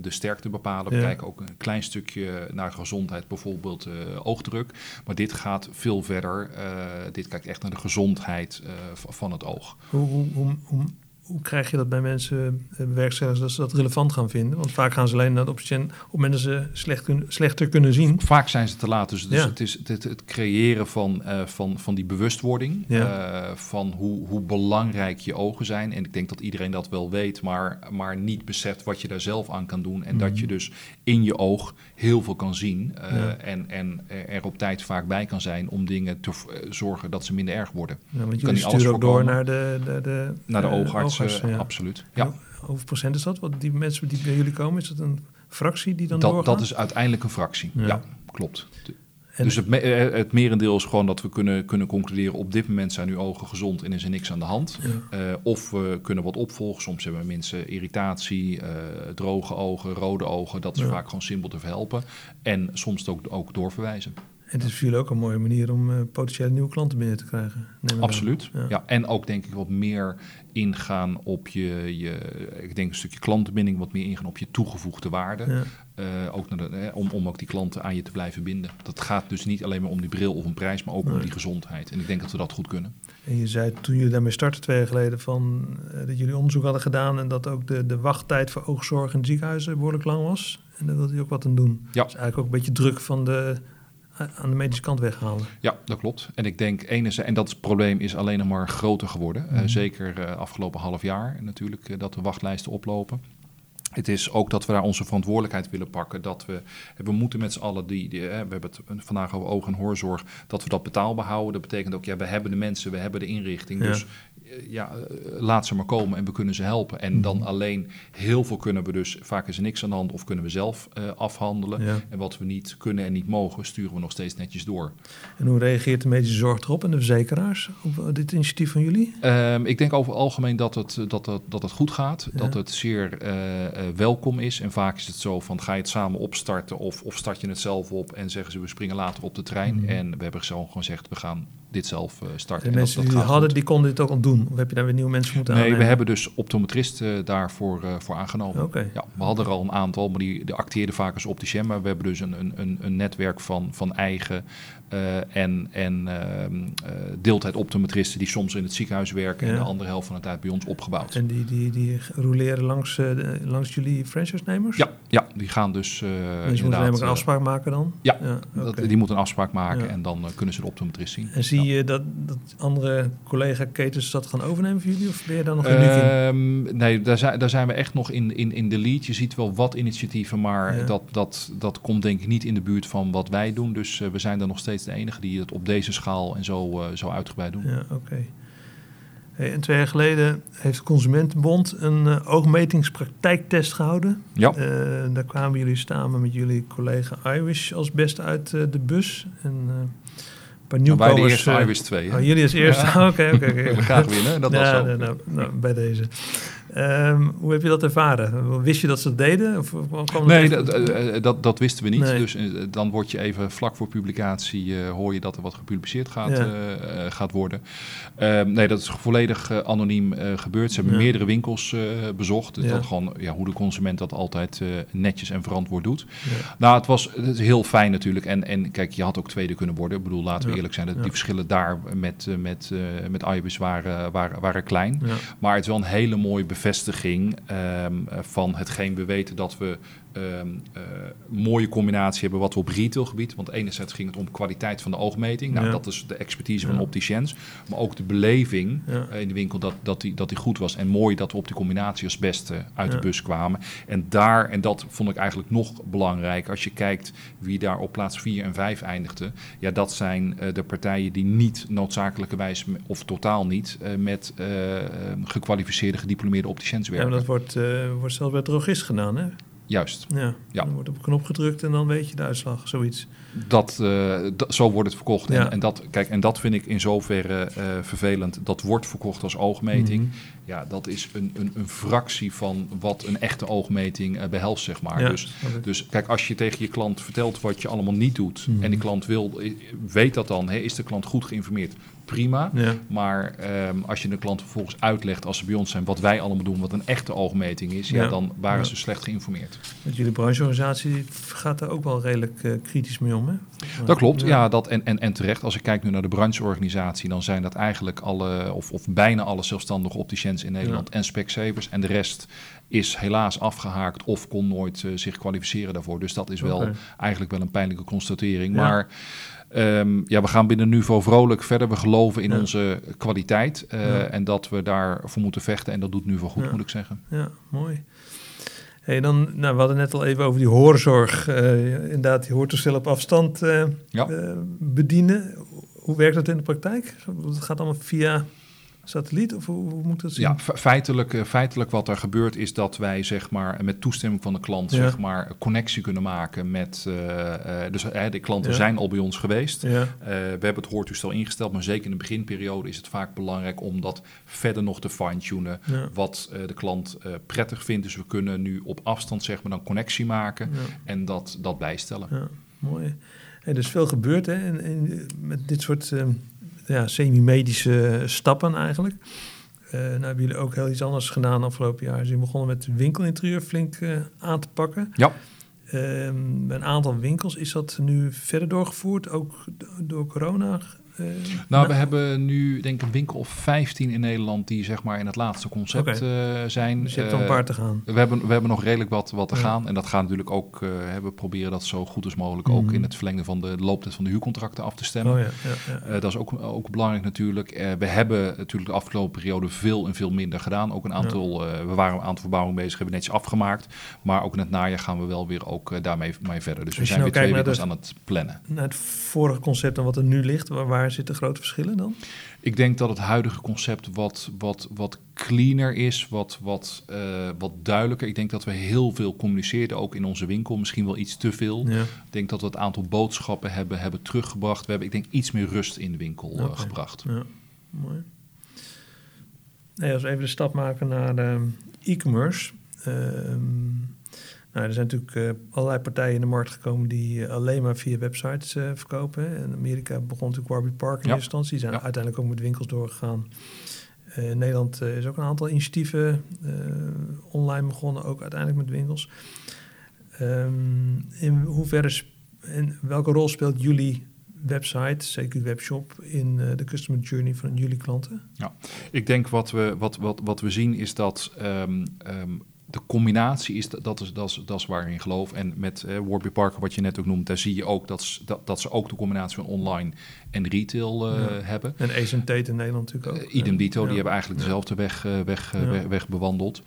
de sterkte bepalen. We ja. kijken ook een klein stukje naar gezondheid, bijvoorbeeld uh, oogdruk. Maar dit gaat veel verder. Uh, dit kijkt echt naar de gezondheid uh, van het oog. Hoe, hoe, hoe, hoe? Hoe krijg je dat bij mensen, werkstellers, dat ze dat relevant gaan vinden? Want vaak gaan ze alleen naar de optie op het moment dat ze slecht kun, slechter kunnen zien. Vaak zijn ze te laat. Dus, dus ja. het is het, het creëren van, uh, van, van die bewustwording. Ja. Uh, van hoe, hoe belangrijk je ogen zijn. En ik denk dat iedereen dat wel weet, maar, maar niet beseft wat je daar zelf aan kan doen. En mm. dat je dus in je oog heel veel kan zien. Uh, ja. en, en er op tijd vaak bij kan zijn om dingen te uh, zorgen dat ze minder erg worden. Ja, want je, je stuurt ook door naar de, de, de, naar de uh, oogarts. Uh, ja. Absoluut. Ja. Hoeveel procent is dat? Want die mensen die bij jullie komen, is dat een fractie die dan dat, doorgaat? Dat is uiteindelijk een fractie. Ja, ja klopt. En dus het, me- het merendeel is gewoon dat we kunnen, kunnen concluderen... op dit moment zijn uw ogen gezond en is er niks aan de hand. Ja. Uh, of we kunnen wat opvolgen. Soms hebben mensen irritatie, uh, droge ogen, rode ogen. Dat is ja. vaak gewoon simpel te verhelpen. En soms ook, ook doorverwijzen. En het is voor jullie ook een mooie manier om uh, potentiële nieuwe klanten binnen te krijgen. Absoluut. Ja. Ja, en ook denk ik wat meer ingaan op je, je... Ik denk een stukje klantbinding, wat meer ingaan op je toegevoegde waarde. Ja. Uh, ook naar de, hè, om, om ook die klanten aan je te blijven binden. Dat gaat dus niet alleen maar om die bril of een prijs, maar ook nee. om die gezondheid. En ik denk dat we dat goed kunnen. En je zei toen jullie daarmee startten twee jaar geleden... Van, uh, dat jullie onderzoek hadden gedaan... en dat ook de, de wachttijd voor oogzorg in ziekenhuizen behoorlijk lang was. En daar wilde je ook wat aan doen. Ja. Dat is eigenlijk ook een beetje druk van de... aan de medische kant weghalen. Ja, dat klopt. En ik denk, enerzijds, en dat probleem is alleen nog maar groter geworden. Mm-hmm. Uh, zeker uh, afgelopen half jaar natuurlijk, uh, dat de wachtlijsten oplopen. Het is ook dat we daar onze verantwoordelijkheid willen pakken. Dat we, we moeten met z'n allen, die, die, we hebben het vandaag over oog- en hoorzorg, dat we dat betaalbaar houden. Dat betekent ook, ja, we hebben de mensen, we hebben de inrichting. Ja. Dus ja, laat ze maar komen en we kunnen ze helpen. En dan alleen heel veel kunnen we dus, vaak is er niks aan de hand of kunnen we zelf uh, afhandelen. Ja. En wat we niet kunnen en niet mogen, sturen we nog steeds netjes door. En hoe reageert de medische zorg erop en de verzekeraars op dit initiatief van jullie? Um, ik denk over het algemeen dat het, dat het, dat het goed gaat, ja. dat het zeer... Uh, welkom is. En vaak is het zo van, ga je het samen opstarten of, of start je het zelf op en zeggen ze, we springen later op de trein. Mm. En we hebben zo gewoon gezegd, we gaan dit zelf starten. De mensen en dat, dat die hadden, goed. Die konden dit ook al doen? Of heb je daar weer nieuwe mensen moeten aannemen? Nee, we hebben dus optometristen daarvoor uh, voor aangenomen. Okay. Ja, we hadden er al een aantal, maar die, die acteerden vaak als opticien. Maar we hebben dus een, een, een netwerk van, van eigen uh, en, en uh, deeltijd optometristen die soms in het ziekenhuis werken ja. en de andere helft van de tijd bij ons opgebouwd. En die, die, die rouleren langs, uh, langs trouwens jullie franchise-nemers? Ja, ja, die gaan dus... Uh, dus moeten namelijk een afspraak maken dan? Ja, ja okay. dat, die moeten een afspraak maken ja. en dan uh, kunnen ze de optometrist zien. En zie ja. je dat, dat andere collega-ketens dat gaan overnemen voor jullie? Of ben je daar nog uh, in? Nee, daar zijn, daar zijn we echt nog in, in, in de lead. Je ziet wel wat initiatieven, maar ja. dat, dat, dat komt denk ik niet in de buurt van wat wij doen. Dus uh, we zijn dan nog steeds de enige die het op deze schaal en zo, uh, zo uitgebreid doen. Ja, oké. Okay. Hey, en twee jaar geleden heeft de Consumentenbond een uh, oogmetingspraktijktest gehouden. Ja. Uh, daar kwamen jullie samen met jullie collega EyeWish als best uit uh, de bus. En, uh, een paar nieuwkomers, nou, wij de eerste uh, EyeWish twee. Oh, jullie als eerste. Ja. Oké, oké, oké. We gaan winnen, dat was ja, zo. Nou, nou, nou, bij deze. Um, hoe heb je dat ervaren? Wist je dat ze dat deden? Of kwam nee, dat, dat, dat, dat wisten we niet. Nee. Dus uh, dan word je even vlak voor publicatie... Uh, hoor je dat er wat gepubliceerd gaat, ja. uh, uh, gaat worden. Uh, nee, dat is volledig uh, anoniem uh, gebeurd. Ze hebben ja. meerdere winkels uh, bezocht. Ja. Dat gewoon, ja, hoe de consument dat altijd uh, netjes en verantwoord doet. Ja. Nou, het was, het is heel fijn natuurlijk. En, en kijk, je had ook tweede kunnen worden. Ik bedoel, laten we ja. eerlijk zijn. Dat ja. Die verschillen daar met, uh, met, uh, met EyeWish waren, waren, waren klein. Ja. Maar het is wel een hele mooie bevestiging... vestiging um, van hetgeen we weten dat we um, uh, mooie combinatie hebben wat we op retailgebied, want enerzijds ging het om kwaliteit van de oogmeting, nou ja. dat is de expertise ja. van opticiens, maar ook de beleving ja. uh, in de winkel dat, dat, die, dat die goed was en mooi dat we op die combinatie als beste uit ja. de bus kwamen. En daar, en dat vond ik eigenlijk nog belangrijk, als je kijkt wie daar op plaats vier en vijf eindigde, ja dat zijn uh, de partijen die niet noodzakelijkerwijs of totaal niet uh, met uh, gekwalificeerde, gediplomeerde opticiens werken. Ja, maar dat wordt, uh, wordt zelfs bij drogist gedaan, hè? Juist. Ja, ja. Dan wordt op een knop gedrukt en dan weet je de uitslag, zoiets. Dat, uh, d- zo wordt het verkocht. Ja. En, en, dat, kijk, en dat vind ik in zoverre uh, vervelend. Dat wordt verkocht als oogmeting. Mm-hmm. Ja, dat is een, een, een fractie van wat een echte oogmeting uh, behelst, zeg maar. Ja, dus, dus kijk, als je tegen je klant vertelt wat je allemaal niet doet... Mm-hmm. en die klant wil, weet dat dan, hè, is de klant goed geïnformeerd... prima, ja. maar um, als je de klant vervolgens uitlegt als ze bij ons zijn... wat wij allemaal doen, wat een echte oogmeting is... Ja, ja dan waren ja. ze slecht geïnformeerd. Met jullie brancheorganisatie gaat daar ook wel redelijk uh, kritisch mee om, hè? Dat klopt, ja, ja dat en, en, en terecht. Als ik kijk nu naar de brancheorganisatie... dan zijn dat eigenlijk alle, of, of bijna alle zelfstandige opticiens in Nederland... Ja. en Specsavers en de rest... is helaas afgehaakt of kon nooit uh, zich kwalificeren daarvoor. Dus dat is wel okay. eigenlijk wel een pijnlijke constatering. Ja. Maar um, ja, we gaan binnen Nuvo vrolijk verder. We geloven in ja. onze kwaliteit uh, ja. en dat we daarvoor moeten vechten. En dat doet Nuvo goed, ja. moet ik zeggen. Ja, mooi. Hey, dan, nou, we hadden net al even over die hoorzorg. Uh, inderdaad, je hoortoestellen op afstand uh, ja. uh, bedienen. Hoe werkt dat in de praktijk? Het gaat allemaal via... satelliet of hoe moet dat zien? Ja, feitelijk, feitelijk wat er gebeurt is dat wij zeg maar met toestemming van de klant ja. zeg maar connectie kunnen maken met uh, dus uh, de klanten ja. zijn al bij ons geweest. Ja. Uh, we hebben het hoortoestel ingesteld, maar zeker in de beginperiode is het vaak belangrijk om dat verder nog te fine-tunen ja. wat uh, de klant uh, prettig vindt. Dus we kunnen nu op afstand zeg maar dan connectie maken ja. en dat, dat bijstellen. Ja, mooi. Hey, er is veel gebeurd hè, en, en, met dit soort uh, Ja, semi-medische stappen eigenlijk. Uh, nou hebben jullie ook heel iets anders gedaan afgelopen jaar. Dus jullie begonnen met winkelinterieur flink uh, aan te pakken. Ja. Um, een aantal winkels. Is dat nu verder doorgevoerd, ook do- door corona? Uh, nou, nou, we hebben nu denk ik een winkel of vijftien in Nederland... die zeg maar in het laatste concept okay. uh, zijn. Dus je hebt uh, een paar te gaan. We hebben, we hebben nog redelijk wat, wat te ja. gaan. En dat gaat natuurlijk ook... Uh, we proberen dat zo goed als mogelijk... Mm. ook in het verlengde van de looptijd van de huurcontracten af te stemmen. Oh, ja, ja, ja. Uh, dat is ook, ook belangrijk natuurlijk. Uh, we hebben natuurlijk de afgelopen periode veel en veel minder gedaan. Ook een aantal... Ja. Uh, we waren een aantal verbouwingen bezig, hebben netjes afgemaakt. Maar ook in het najaar gaan we wel weer ook uh, daarmee mee verder. Dus we zijn nou weer twee winkels aan het plannen. Naar het vorige concept en wat er nu ligt... waar Waar zitten grote verschillen dan? Ik denk dat het huidige concept wat, wat, wat cleaner is, wat, wat, uh, wat duidelijker. Ik denk dat we heel veel communiceerden, ook in onze winkel. Misschien wel iets te veel. Ja. Ik denk dat we het aantal boodschappen hebben, hebben teruggebracht. We hebben, ik denk, iets meer rust in de winkel okay. uh, gebracht. Ja. Mooi. Hey, als we even de stap maken naar de e-commerce... Um... Nou, er zijn natuurlijk uh, allerlei partijen in de markt gekomen... die uh, alleen maar via websites uh, verkopen. Hè. In Amerika begon natuurlijk Warby Parker in ja. eerste instantie. Die zijn ja. uiteindelijk ook met winkels doorgegaan. Uh, in Nederland uh, is ook een aantal initiatieven uh, online begonnen. Ook uiteindelijk met winkels. Um, in hoeverre... Sp- in welke rol speelt jullie... website, zeker webshop, in de customer journey van jullie klanten? Ja, ik denk wat we, wat, wat, wat we zien is dat... Um, um, de combinatie is, dat is, dat is, dat is waar ik in geloof. En met eh, Warby Parker, wat je net ook noemt, daar zie je ook dat, dat, dat ze ook de combinatie van online en retail uh, ja. hebben. En Ace en Tate in Nederland natuurlijk ook. Uh, idem dito, ja. die hebben eigenlijk ja. dezelfde weg, uh, weg, ja. weg, weg bewandeld.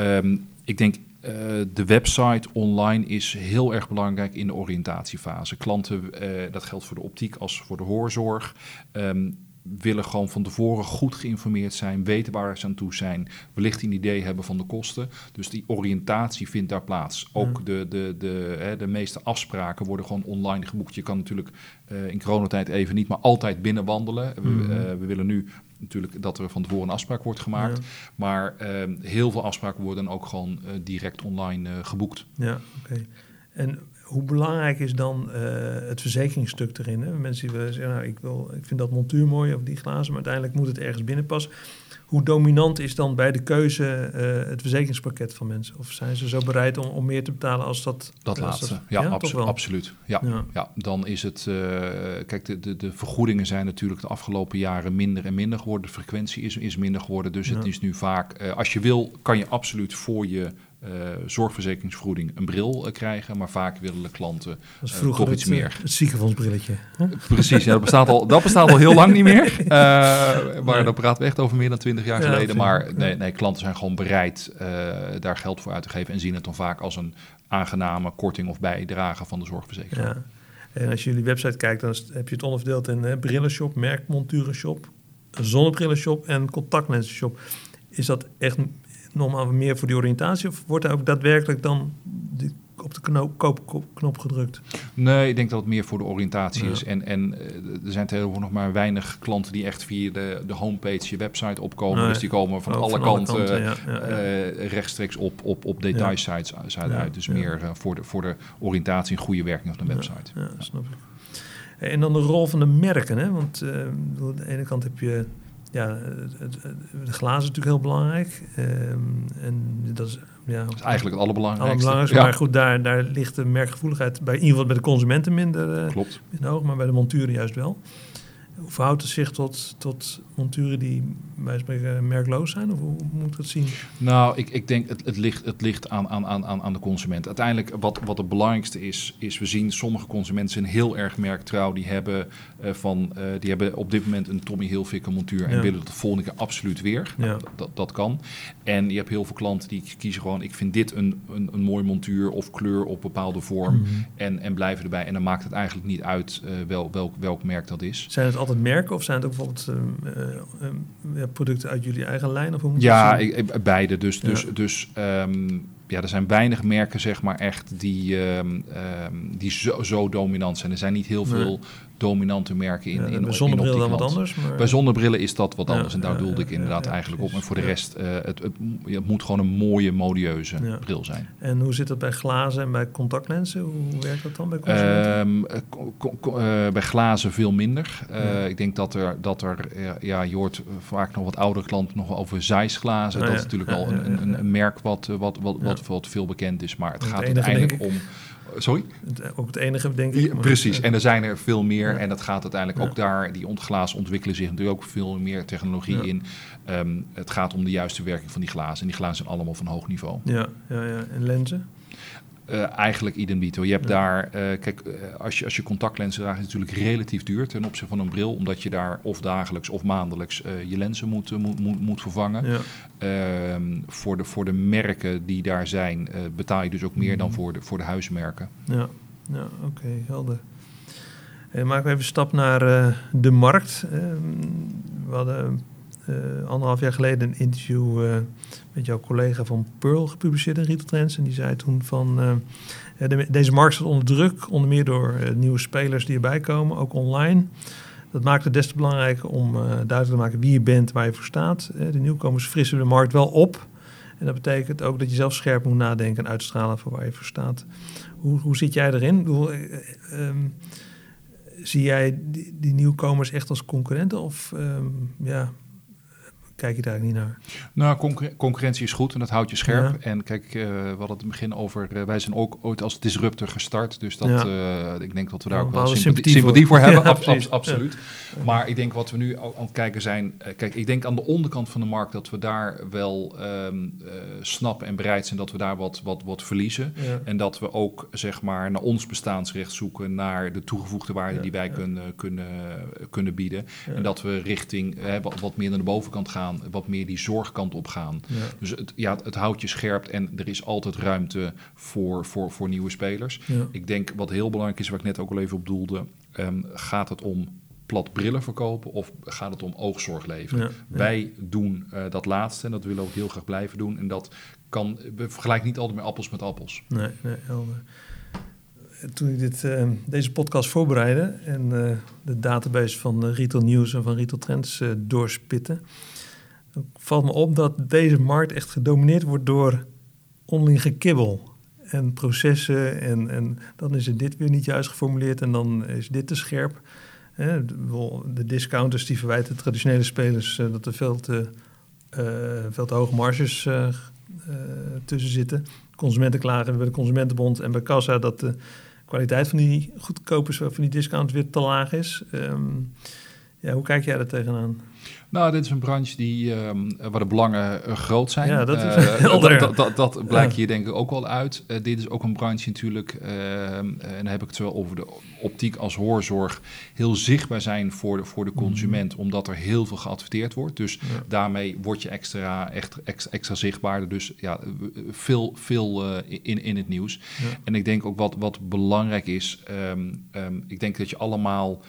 Um, ik denk, uh, de website online is heel erg belangrijk in de oriëntatiefase. Klanten, uh, dat geldt voor de optiek als voor de hoorzorg... Um, willen gewoon van tevoren goed geïnformeerd zijn, weten waar ze aan toe zijn, wellicht een idee hebben van de kosten. Dus die oriëntatie vindt daar plaats. Ook ja. de, de, de, hè, de meeste afspraken worden gewoon online geboekt. Je kan natuurlijk uh, in coronatijd even niet, maar altijd binnen wandelen. Mm-hmm. We, uh, we willen nu natuurlijk dat er van tevoren een afspraak wordt gemaakt. Ja. Maar uh, heel veel afspraken worden ook gewoon uh, direct online uh, geboekt. Ja, oké. En... hoe belangrijk is dan uh, het verzekeringsstuk erin? Hè? Mensen die zeggen, nou, ik, wil, ik vind dat montuur mooi of die glazen... maar uiteindelijk moet het ergens binnenpassen. Hoe dominant is dan bij de keuze uh, het verzekeringspakket van mensen? Of zijn ze zo bereid om, om meer te betalen als dat... Dat als laatste, dat, ja, ja abso- absoluut. Ja, ja. ja, dan is het... Uh, kijk, de, de, de vergoedingen zijn natuurlijk de afgelopen jaren minder en minder geworden. De frequentie is, is minder geworden, dus ja. het is nu vaak... Uh, als je wil, kan je absoluut voor je... Uh, zorgverzekeringsvergoeding een bril uh, krijgen, maar vaak willen de klanten uh, toch iets meer. Het ziekenfondsbrilletje. Huh? Precies, ja, dat bestaat al, dat bestaat al heel lang niet meer. Uh, maar nee. Daar praten we echt over meer dan twintig jaar ja, geleden. Maar nee, nee, klanten zijn gewoon bereid uh, daar geld voor uit te geven en zien het dan vaak als een aangename korting of bijdrage van de zorgverzekering. Ja. En als je jullie website kijkt, dan heb je het onderverdeeld in hè, brillenshop, merkmonturenshop, zonnebrillenshop en contactlensenshop. Is dat echt nogmaals meer voor die oriëntatie? Of wordt er ook daadwerkelijk dan de, op de knoop, koop, knop gedrukt? Nee, ik denk dat het meer voor de oriëntatie ja. is. En, en er zijn tegenwoordig nog maar weinig klanten die echt via de, de homepage je website opkomen. Nee. Dus die komen van, alle, van kanten, alle kanten ja. uh, rechtstreeks op, op, op detailsites ja. ja. uit. Dus ja. meer uh, voor, de, voor de oriëntatie en goede werking van de website. Ja, ja, ja. Snap ik. En dan de rol van de merken. Hè? Want uh, aan de ene kant heb je... Ja, de glazen is natuurlijk heel belangrijk. Um, en dat is, ja, dat is eigenlijk het allerbelangrijkste. allerbelangrijkste ja. Maar goed, daar, daar ligt de merkgevoeligheid bij, in ieder geval bij de consumenten minder, uh, Klopt. minder hoog, maar bij de monturen juist wel. Hoe verhoudt het zich tot, tot monturen die bij spreken merkloos zijn? Of hoe moet dat zien? Nou, ik, ik denk het, het ligt, het ligt aan, aan, aan, aan de consument. Uiteindelijk wat, wat het belangrijkste is, is we zien sommige consumenten zijn heel erg merktrouw. Die hebben, uh, van, uh, die hebben op dit moment een Tommy Hilfiger montuur en ja. willen het de volgende keer absoluut weer. Ja. Nou, dat, dat kan. En je hebt heel veel klanten die kiezen gewoon, ik vind dit een, een, een mooi montuur of kleur op bepaalde vorm. Mm-hmm. En, en blijven erbij. En dan maakt het eigenlijk niet uit uh, wel, welk, welk merk dat is. Zijn het altijd merken of zijn het ook bijvoorbeeld uh, uh, producten uit jullie eigen lijn? Of hoe moet ja, ik, ik, beide. Dus, ja. dus, dus um, ja, er zijn weinig merken zeg maar echt die, um, um, die zo, zo dominant zijn. Er zijn niet heel veel nee. dominante merken in, ja, in, in, in optiek dan wat anders. Maar... Bij zonnebrillen is dat wat anders ja, en daar ja, doelde ja, ik inderdaad ja, eigenlijk precies. op. En voor de rest, uh, het, het, het moet gewoon een mooie, modieuze ja. bril zijn. En hoe zit dat bij glazen en bij contactlenzen? Hoe werkt dat dan bij consumenten? Um, co- co- co- uh, bij glazen veel minder. Uh, ja. Ik denk dat er, dat er uh, ja, je hoort vaak nog wat oudere klanten nog over Zeiss glazen. Ah, dat ja. is natuurlijk ja, al ja, een, ja. Een, een merk wat, wat, wat, ja. wat veel bekend is, maar het, het gaat uiteindelijk om... Sorry? Ook het enige, denk ik. Ja, precies, en er zijn er veel meer. Ja. En dat gaat uiteindelijk ja. ook daar. Die glazen ontwikkelen zich natuurlijk ook veel meer technologie ja. in. Um, het gaat om de juiste werking van die glazen. En die glazen zijn allemaal van hoog niveau. Ja, ja, ja. En lenzen? Uh, eigenlijk idem dito. Je hebt ja. daar, uh, kijk, uh, als je, als je contactlenzen draagt, is het natuurlijk relatief duur ten opzichte van een bril, omdat je daar of dagelijks of maandelijks uh, je lenzen moet, uh, moet, moet, moet vervangen. Ja. Uh, voor, de, voor de merken die daar zijn, uh, betaal je dus ook meer dan voor de, voor de huismerken. Ja, ja oké, okay, helder. Hey, maken we even een stap naar uh, de markt. Uh, we hadden uh, anderhalf jaar geleden een interview... Uh, met jouw collega van Pearle gepubliceerd in Retail Trends. En die zei toen van... Uh, de, deze markt staat onder druk, onder meer door uh, nieuwe spelers die erbij komen, ook online. Dat maakt het des te belangrijker om uh, duidelijk te maken wie je bent, waar je voor staat. Uh, de nieuwkomers frissen de markt wel op. En dat betekent ook dat je zelf scherp moet nadenken en uitstralen voor waar je voor staat. Hoe, hoe zit jij erin? Ik bedoel, uh, um, zie jij die, die nieuwkomers echt als concurrenten? Of um, ja... kijk je daar niet naar? Nou, concur- concurrentie is goed en dat houdt je scherp. Ja. En kijk, uh, we hadden het in het begin over... Uh, wij zijn ook ooit als disruptor gestart. Dus dat, ja. uh, ik denk dat we daar ja, ook wel sympathie, sympathie voor, voor hebben. Ja, ab- ab- absoluut. Ja. Maar ik denk wat we nu aan het kijken zijn... Uh, kijk, ik denk aan de onderkant van de markt... dat we daar wel um, uh, snappen en bereid zijn... dat we daar wat, wat, wat verliezen. Ja. En dat we ook, zeg maar, naar ons bestaansrecht zoeken... naar de toegevoegde waarde ja. die wij ja. kunnen, kunnen, kunnen bieden. Ja. En dat we richting uh, wat, wat meer naar de bovenkant gaan... wat meer die zorgkant op gaan. Ja. Dus het, ja, het, het houdt je scherp en er is altijd ruimte voor, voor, voor nieuwe spelers. Ja. Ik denk wat heel belangrijk is, waar ik net ook al even op doelde... Um, gaat het om plat brillen verkopen of gaat het om oogzorg leveren? Ja. Ja. Wij doen uh, dat laatste en dat willen we ook heel graag blijven doen. En dat kan, we vergelijken niet altijd meer appels met appels. Nee, nee, helder. Toen ik dit, uh, deze podcast voorbereidde en uh, de database van uh, Retail News en van Retail Trends uh, doorspitten... valt me op dat deze markt echt gedomineerd wordt door onderling gekibbel en processen. En, en dan is er dit weer niet juist geformuleerd en dan is dit te scherp. De discounters die verwijten traditionele spelers dat er veel te, uh, veel te hoge marges uh, uh, tussen zitten. Consumenten klagen bij de Consumentenbond en bij Kassa dat de kwaliteit van die goedkopers van die discount weer te laag is. Um, ja, hoe kijk jij daar tegenaan? Nou, dit is een branche die, um, waar de belangen uh, groot zijn. Ja, dat is uh, helder. Dat, dat, dat, dat blijkt ja. hier denk ik ook wel uit. Uh, dit is ook een branche natuurlijk, uh, en dan heb ik het wel over de optiek als hoorzorg, heel zichtbaar zijn voor de, voor de consument, mm. omdat er heel veel geadverteerd wordt. Dus ja. daarmee word je extra, echt, extra, extra zichtbaarder. Dus ja, veel, veel uh, in, in het nieuws. Ja. En ik denk ook wat, wat belangrijk is, um, um, ik denk dat je allemaal...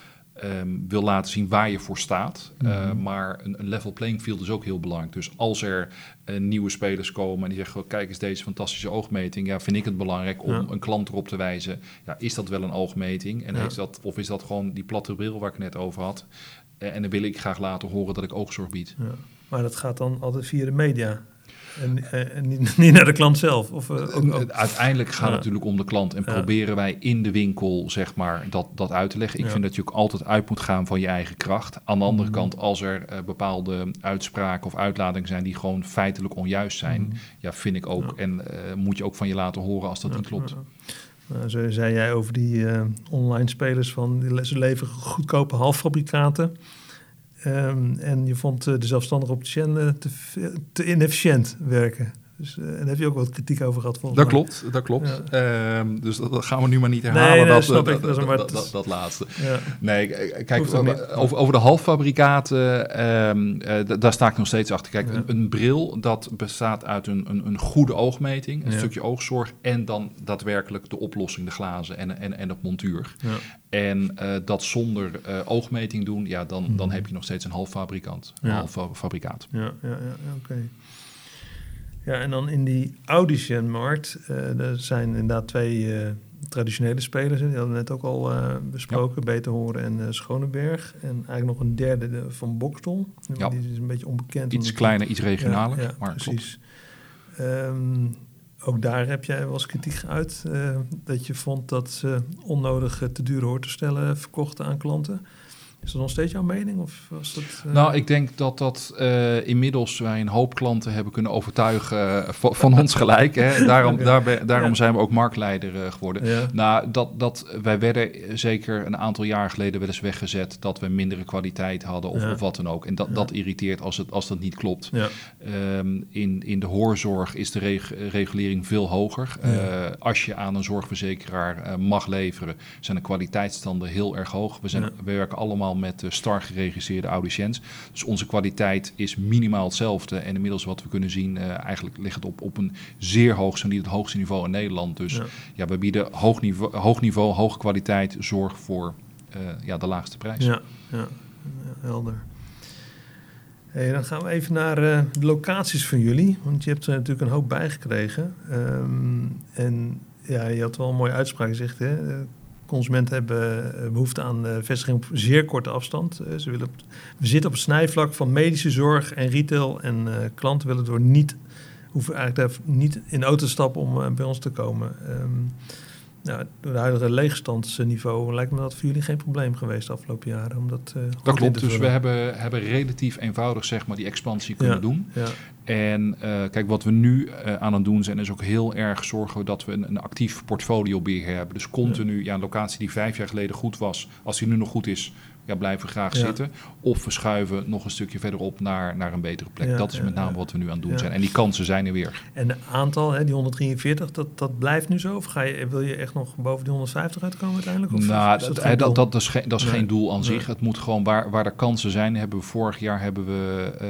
Um, wil laten zien waar je voor staat. Mm-hmm. Uh, maar een, een level playing field is ook heel belangrijk. Dus als er uh, nieuwe spelers komen en die zeggen... Oh, kijk eens deze fantastische oogmeting. Ja, vind ik het belangrijk om ja. een klant erop te wijzen. Ja, is dat wel een oogmeting? En ja. is dat, of is dat gewoon die platte bril waar ik net over had? Uh, en dan wil ik graag laten horen dat ik oogzorg bied. Ja. Maar dat gaat dan altijd via de media... En, en niet, niet naar de klant zelf? Of, uh, ook, ook. Uiteindelijk gaat het ja. natuurlijk om de klant. En ja. proberen wij in de winkel zeg maar, dat, dat uit te leggen. Ik ja. vind dat je ook altijd uit moet gaan van je eigen kracht. Aan de andere mm. kant, als er uh, bepaalde uitspraken of uitlatingen zijn... die gewoon feitelijk onjuist zijn, mm. ja, vind ik ook. Ja. En uh, moet je ook van je laten horen als dat ja. niet klopt. Ja. Nou, zo zei jij over die uh, online spelers van... ze leveren goedkope halffabrikaten... Um, en je vond uh, de zelfstandige opticien te, te inefficiënt werken. Dus, uh, en daar heb je ook wat kritiek over gehad volgens mij. Dat klopt, dat klopt. Ja. Um, dus dat, dat gaan we nu maar niet herhalen, nee, nee, dat, snap dat, ik. Dat, dat, dat, dat, dat laatste. Ja. Nee, kijk, over, over de halffabrikaten, um, uh, d- daar sta ik nog steeds achter. Kijk, ja. een, een bril, dat bestaat uit een, een, een goede oogmeting, een ja. stukje oogzorg... en dan daadwerkelijk de oplossing, de glazen en, en, en het montuur. Ja. En uh, dat zonder uh, oogmeting doen, ja, dan, dan heb je nog steeds een halffabrikant, een ja. halffabrikaat. Ja, ja, ja, ja oké. Okay. Ja, en dan in die auditionmarkt, uh, er zijn inderdaad twee uh, traditionele spelers, die hadden we net ook al uh, besproken, ja. Beter Horen en uh, Schonenberg. En eigenlijk nog een derde de, Van Boxtel, ja. die is een beetje onbekend. Iets kleiner, iets regionaler, ja, ja, maar precies. Um, ook daar heb jij wel eens kritiek geuit, uh, dat je vond dat ze onnodig te dure hoortoestellen verkochten aan klanten. Is dat nog steeds jouw mening? Of was dat, uh... Nou, ik denk dat dat uh, inmiddels wij een hoop klanten hebben kunnen overtuigen uh, van, van ons gelijk. Hè. Daarom, okay. daar, daarom ja. zijn we ook marktleider uh, geworden. Ja. Nou, dat, dat, wij werden zeker een aantal jaar geleden wel eens weggezet dat we mindere kwaliteit hadden of, ja. of wat dan ook. En dat, ja. dat irriteert als, het, als dat niet klopt. Ja. Um, in, in de hoorzorg is de reg- regulering veel hoger. Ja. Uh, als je aan een zorgverzekeraar uh, mag leveren, zijn de kwaliteitsstanden heel erg hoog. We, zijn, ja. we werken allemaal met de star geregisseerde audiciëns. Dus onze kwaliteit is minimaal hetzelfde. En inmiddels wat we kunnen zien, uh, eigenlijk ligt het op, op een zeer hoog, zo niet het hoogste niveau in Nederland. Dus ja, ja we bieden hoog niveau, hoog niveau, hoge kwaliteit, zorg voor uh, ja, de laagste prijs. Ja, ja, ja helder. Hey, dan gaan we even naar uh, de locaties van jullie. Want je hebt er natuurlijk een hoop bij gekregen. Um, en ja, je had wel een mooie uitspraak gezegd, hè? Consumenten hebben behoefte aan vestiging op zeer korte afstand. Ze willen, we zitten op het snijvlak van medische zorg en retail. En uh, klanten willen door niet, hoeven eigenlijk daar niet in auto te stappen om uh, bij ons te komen. Um, Nou, door de huidige leegstandsniveau lijkt me dat voor jullie geen probleem geweest de afgelopen jaren. Om dat, uh, dat klopt, dus we hebben, hebben relatief eenvoudig zeg maar, die expansie kunnen ja, doen. Ja. En uh, kijk, wat we nu uh, aan het doen zijn, is ook heel erg zorgen dat we een, een actief portfoliobeheer hebben. Dus continu, ja. ja, een locatie die vijf jaar geleden goed was, als die nu nog goed is, ja, blijven we graag ja. zitten. Of we schuiven nog een stukje verderop naar, naar een betere plek. Ja, dat is ja, met name ja. wat we nu aan het doen ja. zijn. En die kansen zijn er weer. En het aantal, hè, die honderddrieënveertig, dat, dat blijft nu zo? Of ga je, wil je echt nog boven die honderdvijftig uitkomen uiteindelijk? Of nou, is dat, dat, dat, dat is, geen, dat is nee. geen doel aan nee. zich. Het moet gewoon waar, waar er kansen zijn. Hebben we, vorig jaar hebben we uh,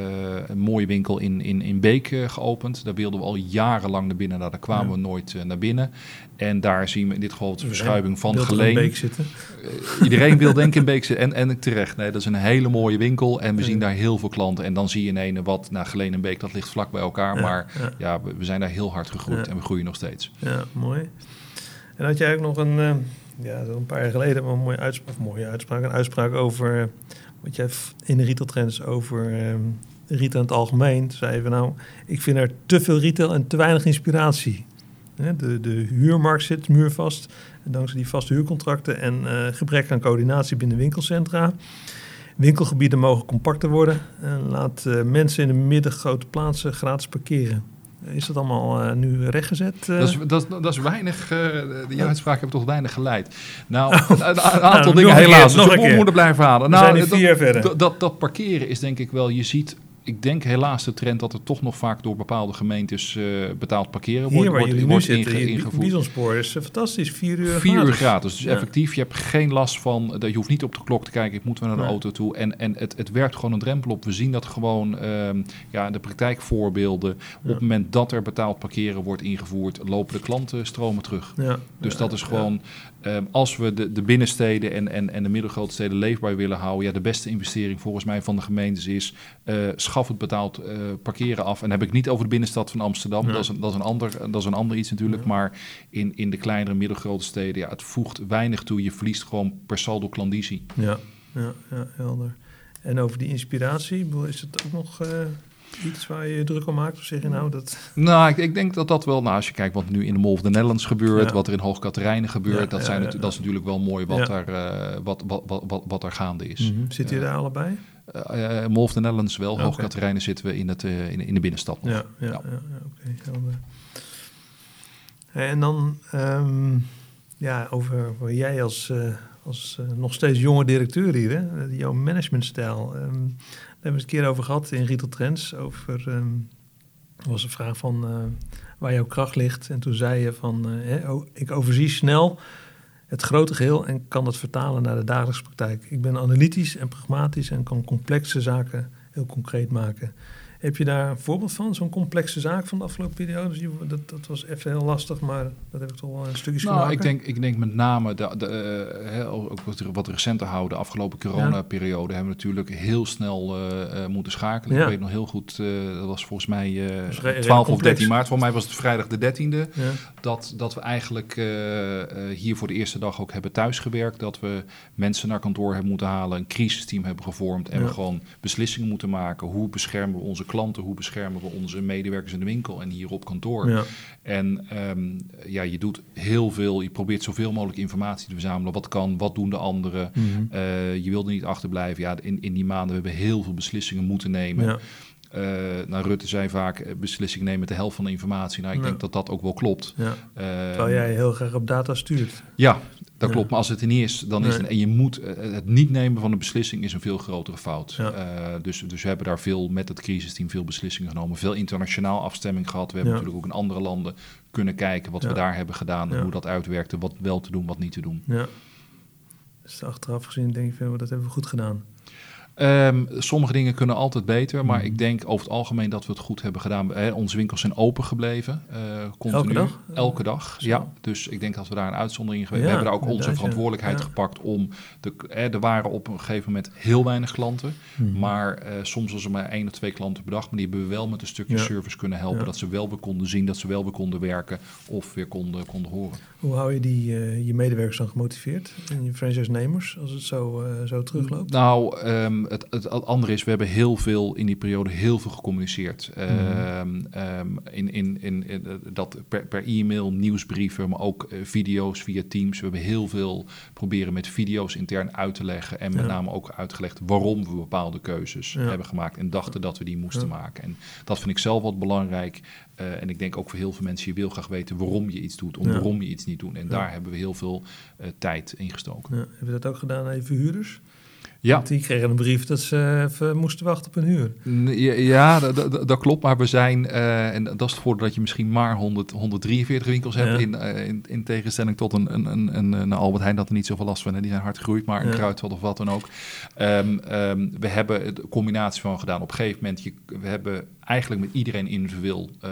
een mooie winkel in, in, in Beek uh, geopend. Daar wilden we al jarenlang naar binnen. Nou, daar kwamen ja. we nooit uh, naar binnen. En daar zien we in dit geval de verschuiving van Geleen. In Beek zitten. Uh, iedereen wil denk ik in Beek zitten. En, en terecht. Nee, dat is een hele mooie winkel. En we ja. zien daar heel veel klanten. En dan zie je in ene wat, nou, Geleen en Beek, dat ligt vlak bij elkaar. Ja, maar ja. ja, we, we zijn daar heel hard gegroeid. Ja. En we groeien nog steeds. Ja, mooi. En had jij ook nog een, uh, ja, een paar jaar geleden een mooie uitspraak, mooie uitspraak, een uitspraak over, wat jij in de retail trends over... Um, retail in het algemeen, zei we nou, ik vind er te veel retail en te weinig inspiratie. De, de huurmarkt zit muurvast, dankzij die vaste huurcontracten en uh, gebrek aan coördinatie binnen winkelcentra. Winkelgebieden mogen compacter worden. En laat uh, mensen in de middengrote plaatsen gratis parkeren. Is dat allemaal uh, nu rechtgezet? Uh? Dat, is, dat, dat is weinig. Uh, die oh. uitspraak hebben toch weinig geleid. Nou, oh. een, een aantal nou, dingen nog helaas. Keer, nog dus we moeten blijven halen. Nou, zijn vier dat, verder. Dat, dat, dat parkeren is denk ik wel, je ziet... Ik denk helaas de trend dat er toch nog vaak door bepaalde gemeentes uh, betaald parkeren wordt, wordt, wordt inge- zitten, ingevoerd. Bisonspoor is uh, fantastisch, vier uur vier gratis. Uur gratis, dus ja. effectief, je hebt geen last van, dat je hoeft niet op de klok te kijken, ik moet weer naar de ja. auto toe. En, en het, het werkt gewoon een drempel op. We zien dat gewoon, um, ja, de praktijkvoorbeelden, op ja. het moment dat er betaald parkeren wordt ingevoerd, lopen de klantenstromen terug. Ja. Dus ja, dat is gewoon, ja. um, als we de, de binnensteden en, en, en de middelgrote steden leefbaar willen houden, ja, de beste investering volgens mij van de gemeentes is, uh, gaf het betaald uh, parkeren af. En heb ik niet over de binnenstad van Amsterdam. Ja. Dat is een, dat is een ander, dat is een ander iets natuurlijk. Ja. Maar in, in de kleinere, middelgrote steden, ja, het voegt weinig toe. Je verliest gewoon per saldo klandizie. Ja, ja, ja, helder. En over die inspiratie, is het ook nog... Uh... iets waar je druk om maakt of zeg je nou dat... Nou, ik, ik denk dat dat wel... Nou, als je kijkt wat nu in de Mol of the Netherlands gebeurt... Ja. Wat er in Hoog Catharijne gebeurt... Ja, dat, ja, zijn ja, natu- ja. dat is natuurlijk wel mooi wat, ja. er, uh, wat, wat, wat, wat, wat er gaande is. Mm-hmm. Zit je uh, daar allebei? Uh, uh, Mol of the Netherlands wel. Okay. Hoog Catharijne zitten we in, het, uh, in, in de binnenstad nog. Ja, ja, ja. ja, ja oké. Okay. Hey, en dan... Um, ja, over, over jij als, uh, als uh, nog steeds jonge directeur hier... Hè? Jouw managementstijl... Um, We hebben het een keer over gehad in Retail Trends. Over, um, was een vraag van uh, waar jouw kracht ligt. En toen zei je van, uh, hè, oh, ik overzie snel het grote geheel en kan dat vertalen naar de dagelijkse praktijk. Ik ben analytisch en pragmatisch en kan complexe zaken heel concreet maken. Heb je daar een voorbeeld van, zo'n complexe zaak van de afgelopen periode? Dat, dat was even heel lastig, maar dat heb ik toch wel een stukje nou, ik denk, ik denk met name, de, de, uh, he, ook wat recenter houden, de afgelopen coronaperiode... Ja. hebben we natuurlijk heel snel uh, moeten schakelen. Ja. Ik weet nog heel goed, uh, dat was volgens mij uh, was re- twaalf re- of dertien maart. Voor mij was het vrijdag de dertiende. Ja. Dat, dat we eigenlijk uh, uh, hier voor de eerste dag ook hebben thuisgewerkt. Dat we mensen naar kantoor hebben moeten halen, een crisisteam hebben gevormd... en ja. we gewoon beslissingen moeten maken. Hoe beschermen we onze klanten? Klanten, hoe beschermen we onze medewerkers in de winkel en hier op kantoor? Ja. En um, ja, je doet heel veel, je probeert zoveel mogelijk informatie te verzamelen. Wat kan, wat doen de anderen? Mm-hmm. Uh, je wilde niet achterblijven. Ja, in, in die maanden hebben we heel veel beslissingen moeten nemen. Ja. Uh, nou, Rutte zei vaak, beslissing nemen met de helft van de informatie. Nou, ik ja. denk dat dat ook wel klopt. Ja. Uh, Terwijl jij heel graag op data stuurt. Ja, dat ja. klopt. Maar als het er niet is, dan nee. is het... En je moet... Het niet nemen van een beslissing is een veel grotere fout. Ja. Uh, dus, dus we hebben daar veel met het crisisteam veel beslissingen genomen. Veel internationaal afstemming gehad. We hebben ja. natuurlijk ook in andere landen kunnen kijken wat ja. we daar hebben gedaan. Ja. Hoe dat uitwerkte, wat wel te doen, wat niet te doen. Ja. Dus achteraf gezien denk ik, dat hebben we goed gedaan. Um, sommige dingen kunnen altijd beter, maar mm. ik denk over het algemeen dat we het goed hebben gedaan. He, onze winkels zijn open gebleven, uh, continu. Elke dag? Elke dag, Zo. ja. Dus ik denk dat we daar een uitzondering in geweest. Ja, we hebben daar ook onze verantwoordelijkheid ja. gepakt om... De, he, er waren op een gegeven moment heel weinig klanten, mm. maar uh, soms was er maar één of twee klanten per dag. Maar die hebben we wel met een stukje ja. service kunnen helpen, ja. dat ze wel weer konden zien, dat ze wel weer konden werken of weer konden, konden horen. Hoe hou je die, uh, je medewerkers dan gemotiveerd en je franchise-nemers als het zo, uh, zo terugloopt? Nou... Um, Um, het, het andere is, we hebben heel veel in die periode heel veel gecommuniceerd. Mm-hmm. Um, in, in, in, in, dat per, per e-mail, nieuwsbrieven, maar ook uh, video's via Teams. We hebben heel veel proberen met video's intern uit te leggen. En met ja. name ook uitgelegd waarom we bepaalde keuzes ja. hebben gemaakt. En dachten dat we die moesten ja. maken. En dat vind ik zelf wat belangrijk. Uh, en ik denk ook voor heel veel mensen, je wil graag weten waarom je iets doet. Om ja. waarom je iets niet doet. En ja. daar hebben we heel veel uh, tijd in gestoken. Ja. Hebben we dat ook gedaan aan je verhuurders? Ja. Want die kregen een brief dat ze even moesten wachten op een huur. Ja, ja dat, dat, dat klopt. Maar we zijn, uh, en dat is het voordeel dat je misschien maar honderd, honderddrieënveertig winkels hebt. Ja. In, uh, in, in tegenstelling tot een, een, een, een Albert Heijn, dat er niet zoveel last van. Hè. Die zijn hard gegroeid, maar een ja. Kruidvat of wat dan ook. Um, um, we hebben een combinatie van gedaan. Op een gegeven moment, je, we hebben eigenlijk met iedereen individueel uh,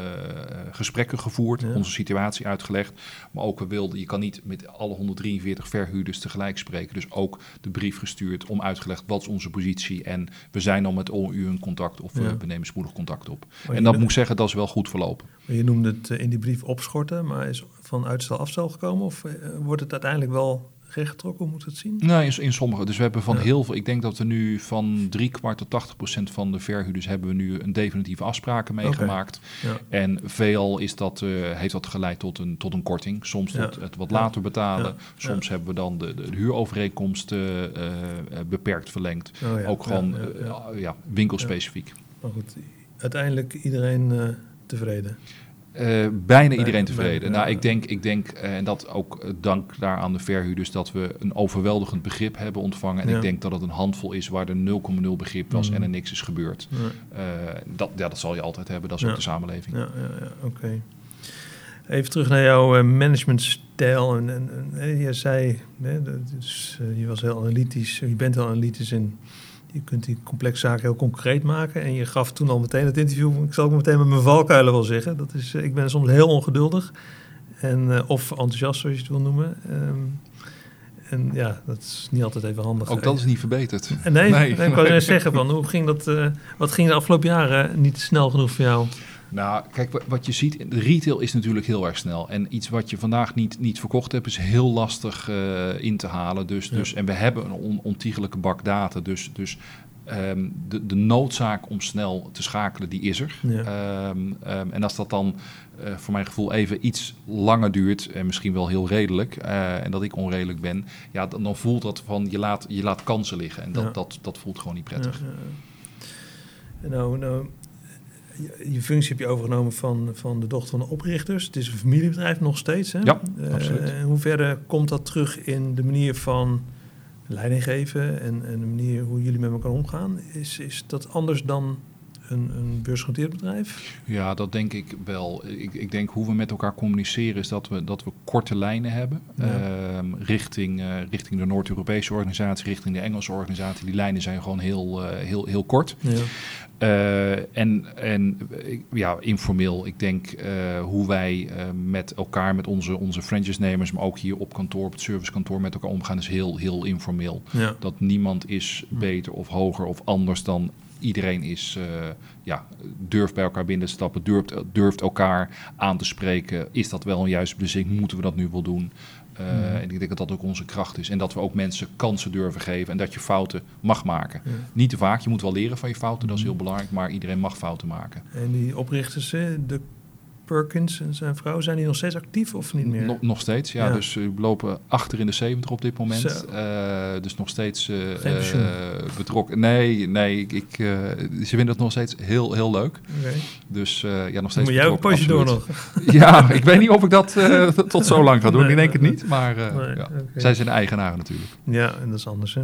gesprekken gevoerd. Ja. Onze situatie uitgelegd. Maar ook, we wilden, je kan niet met alle honderddrieënveertig verhuurders tegelijk spreken. Dus ook de brief gestuurd om uit gelegd wat is onze positie en we zijn al met u in contact of ja. we nemen spoedig contact op. En dat moet ik zeggen, dat is wel goed verlopen. Je noemde het in die brief opschorten, maar is van uitstel afstel gekomen of wordt het uiteindelijk wel rechtgetrokken? Hoe moet het zien? Nou, in, in sommige. Dus we hebben van ja. heel veel, ik denk dat we nu van drie kwart tot tachtig procent van de verhuurders hebben we nu een definitieve afspraken meegemaakt. Okay. Ja. En veel is dat, uh, heeft dat geleid tot een, tot een korting. Soms ja. tot het wat ja. later betalen. Ja. Soms ja. hebben we dan de, de huurovereenkomst uh, uh, beperkt verlengd. Oh, ja. Ook gewoon ja, ja, ja. Uh, ja, winkelspecifiek. Ja. Maar goed, uiteindelijk iedereen uh, tevreden? Uh, bijna, bijna iedereen tevreden. Bijna, nou, ja. ik denk, ik denk uh, en dat ook uh, dank daar aan de verhuurders, dat we een overweldigend begrip hebben ontvangen. En ja. ik denk dat het een handvol is waar er nul komma nul begrip was mm. en er niks is gebeurd. Ja. Uh, dat, ja, dat zal je altijd hebben, dat is ja. ook de samenleving. Ja, ja, ja, oké. Okay. Even terug naar jouw uh, managementstijl. En, en, en, jij zei, hè, dus, uh, je was heel analytisch, je bent heel analytisch in. Je kunt die complexe zaken heel concreet maken. En je gaf toen al meteen het interview. Ik zal ook meteen met mijn valkuilen wel zeggen. Dat is, ik ben soms heel ongeduldig. En, uh, of enthousiast, zoals je het wil noemen. Um, en ja, dat is niet altijd even handig. Ook dat is niet verbeterd. En nee, nee, nee, ik wou nee. zeggen, van, hoe ging dat, uh, wat ging de afgelopen jaren niet snel genoeg voor jou? Nou, kijk, wat je ziet, retail is natuurlijk heel erg snel. En iets wat je vandaag niet, niet verkocht hebt, is heel lastig uh, in te halen. Dus, ja. dus, en we hebben een on, ontiegelijke bak data, dus... dus Um, de, de noodzaak om snel te schakelen, die is er. Ja. Um, um, en als dat dan uh, voor mijn gevoel even iets langer duurt, en misschien wel heel redelijk, uh, en dat ik onredelijk ben, ja, dan, dan voelt dat van je laat, je laat kansen liggen. En dat, ja. dat, dat, dat voelt gewoon niet prettig. Ja, ja. Nou, nou, je, je functie heb je overgenomen van, van de dochter van de oprichters. Het is een familiebedrijf nog steeds, hè? Ja, uh, absoluut. In hoeverre komt dat terug in de manier van leiding geven en, en de manier hoe jullie met elkaar omgaan, is, is dat anders dan een, een beursgenoteerd bedrijf? Ja, dat denk ik wel. Ik, ik denk hoe we met elkaar communiceren is dat we, dat we korte lijnen hebben. Ja. Uh, richting, uh, richting de Noord-Europese organisatie, richting de Engelse organisatie. Die lijnen zijn gewoon heel, uh, heel, heel kort. Ja. Uh, en en ja, informeel, ik denk uh, hoe wij uh, met elkaar, met onze, onze franchise-nemers, maar ook hier op kantoor, op het servicekantoor met elkaar omgaan, is heel, heel informeel. Ja. Dat niemand is beter of hoger of anders dan iedereen is, uh, ja, durft bij elkaar binnen te stappen, durft, durft elkaar aan te spreken. Is dat wel een juiste beslissing? Moeten we dat nu wel doen? Uh, mm. En ik denk dat dat ook onze kracht is. En dat we ook mensen kansen durven geven en dat je fouten mag maken. Ja. Niet te vaak, je moet wel leren van je fouten, dat is heel belangrijk, maar iedereen mag fouten maken. En die oprichters, de Perkins en zijn vrouw, zijn die nog steeds actief of niet meer? Nog, nog steeds, ja, ja. Dus we lopen achter in de zeventig op dit moment. Uh, dus nog steeds uh, uh, betrokken. Nee, nee, ik, uh, ze vinden het nog steeds heel, heel leuk. Okay. Dus uh, ja, nog steeds maar betrokken. Maar jij een poosje absoluut. Door nog. Ja, ik weet niet of ik dat uh, tot zo lang ga doen. Nee, ik denk het niet, maar uh, nee, ja. Okay. Zij zijn eigenaren natuurlijk. Ja, en dat is anders, hè?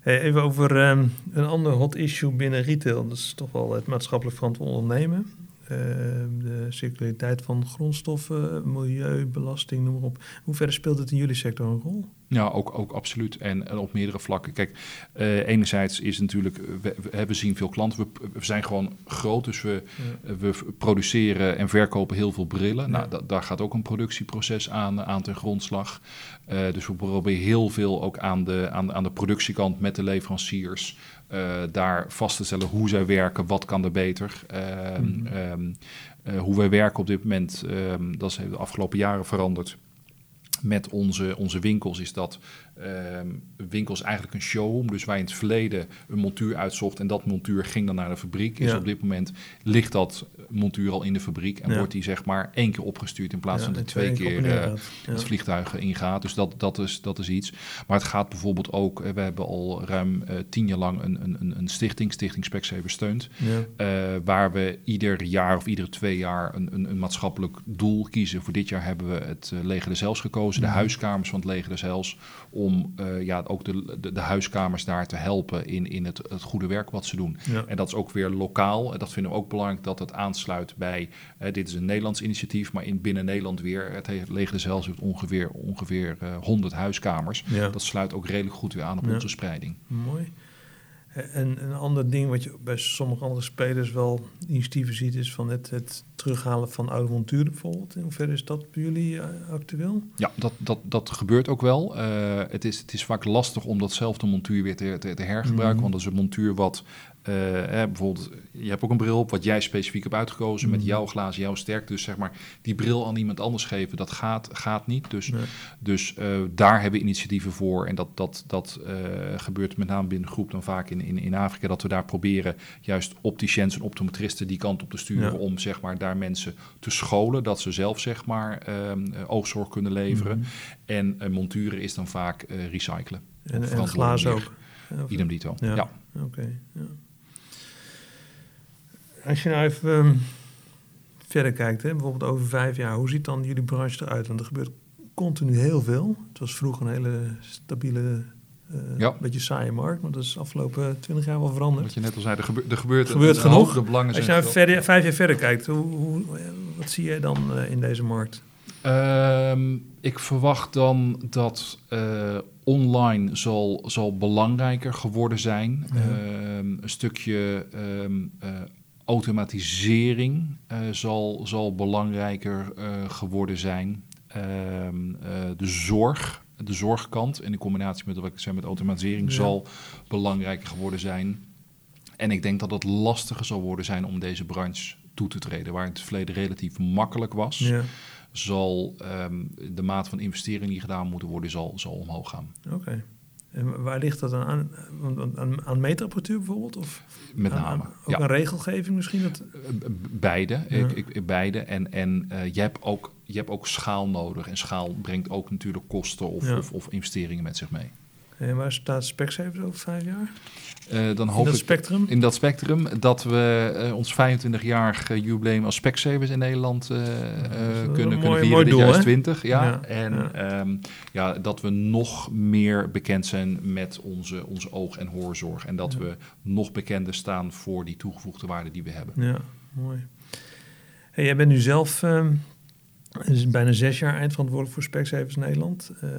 Hey, even over um, een ander hot issue binnen retail. Dat is toch wel het maatschappelijk verantwoord ondernemen. Uh, de circulariteit van grondstoffen, milieu, belasting, noem maar op. Hoe ver speelt het in jullie sector een rol? Ja, ook, ook absoluut. En, en op meerdere vlakken. Kijk, uh, enerzijds is natuurlijk, we, we hebben zien veel klanten. We, we zijn gewoon groot, dus we, ja. we produceren en verkopen heel veel brillen. Ja. Nou, da, daar gaat ook een productieproces aan, aan ten grondslag. Uh, dus we proberen heel veel ook aan de, aan, aan de productiekant met de leveranciers Uh, daar vast te stellen hoe zij werken, wat kan er beter. Uh, mm. um, uh, hoe wij werken op dit moment, um, dat is de afgelopen jaren veranderd. met onze, onze winkels is dat uh, winkels eigenlijk een showroom. Dus waar in het verleden een montuur uitzocht en dat montuur ging dan naar de fabriek. Ja. Dus op dit moment ligt dat montuur al in de fabriek en ja. wordt die zeg maar één keer opgestuurd in plaats ja, van de twee, twee keer uh, ja. het vliegtuig ingaat. Dus dat, dat, is, dat is iets. Maar het gaat bijvoorbeeld ook, uh, we hebben al ruim uh, tien jaar lang een, een, een stichting, Stichting Specsavers Steunt, ja. uh, waar we ieder jaar of iedere twee jaar een, een, een maatschappelijk doel kiezen. Voor dit jaar hebben we het uh, leger des Heils gekozen, ja. de huiskamers van het leger des Heils, om uh, ja, ook de, de, de huiskamers daar te helpen in, in het, het goede werk wat ze doen. Ja. En dat is ook weer lokaal. En dat vinden we ook belangrijk dat het aansluit bij, uh, dit is een Nederlands initiatief, maar in binnen Nederland weer, het, het leger des Heils heeft ongeveer, ongeveer uh, honderd huiskamers. Ja. Dat sluit ook redelijk goed weer aan op ja. onze spreiding. Mooi. En een ander ding wat je bij sommige andere spelers wel initiatieven ziet, is van het, het terughalen van oude monturen bijvoorbeeld. In hoeverre is dat bij jullie actueel? Ja, dat, dat, dat gebeurt ook wel. Uh, het, is, het is vaak lastig om datzelfde montuur weer te, te, te hergebruiken, mm. want dat is een montuur wat... Uh, hè, bijvoorbeeld, je hebt ook een bril op wat jij specifiek hebt uitgekozen mm. met jouw glazen, jouw sterkte. Dus zeg maar, die bril aan iemand anders geven, dat gaat, gaat niet. Dus, nee. dus uh, daar hebben we initiatieven voor. En dat, dat, dat uh, gebeurt met name binnen de groep dan vaak in, in, in Afrika. Dat we daar proberen juist opticiëns en optometristen die kant op te sturen. Ja. Om zeg maar, daar mensen te scholen. Dat ze zelf zeg maar, um, oogzorg kunnen leveren. Mm. En uh, monturen is dan vaak uh, recyclen. En, en glazen ook. Of... Idem dito. Ja. ja. Oké, okay, ja. Als je nou even um, verder kijkt, hè, bijvoorbeeld over vijf jaar, hoe ziet dan jullie branche eruit? Want er gebeurt continu heel veel. Het was vroeger een hele stabiele, uh, ja. beetje saaie markt, maar dat is de afgelopen twintig jaar wel veranderd. Wat je net al zei, er, gebe- er gebeurt, gebeurt een, genoeg. De belangen Als je nou verder, vijf jaar verder kijkt, hoe, hoe, wat zie jij dan uh, in deze markt? Um, ik verwacht dan dat uh, online zal, zal belangrijker geworden zijn. Uh-huh. Um, een stukje... Um, uh, automatisering uh, zal, zal belangrijker uh, geworden zijn. Uh, uh, de zorg, de zorgkant, in de combinatie met wat ik zei met automatisering, ja. zal belangrijker geworden zijn. En ik denk dat het lastiger zal worden zijn om deze branche toe te treden. Waar het in het verleden relatief makkelijk was, ja. zal um, de mate van investeringen die gedaan moeten worden, zal, zal omhoog gaan. Oké. Okay. En waar ligt dat dan aan? Aan, aan meetapparatuur bijvoorbeeld? Of met name. Aan, aan, ook ja. aan regelgeving misschien? Dat... Beide. Ja. Ik, ik, beide. En, en uh, je hebt ook, je hebt ook schaal nodig. En schaal brengt ook natuurlijk kosten of, ja. of, of investeringen met zich mee. En waar staat Specsavers over vijf jaar? Uh, dan hoop in dat ik, spectrum? In dat spectrum dat we uh, ons vijfentwintigjarig jubileum als Specsavers in Nederland uh, uh, kunnen, kunnen mooi, vieren. Mooi dit doel, jaar is twintig, ja. ja. En ja. Um, ja, dat we nog meer bekend zijn met onze, onze oog- en hoorzorg. En dat ja. we nog bekender staan voor die toegevoegde waarde die we hebben. Ja, mooi. Hey, jij bent nu zelf... Um, Dus bijna zes jaar eindverantwoordelijk voor Specsavers Nederland. Uh,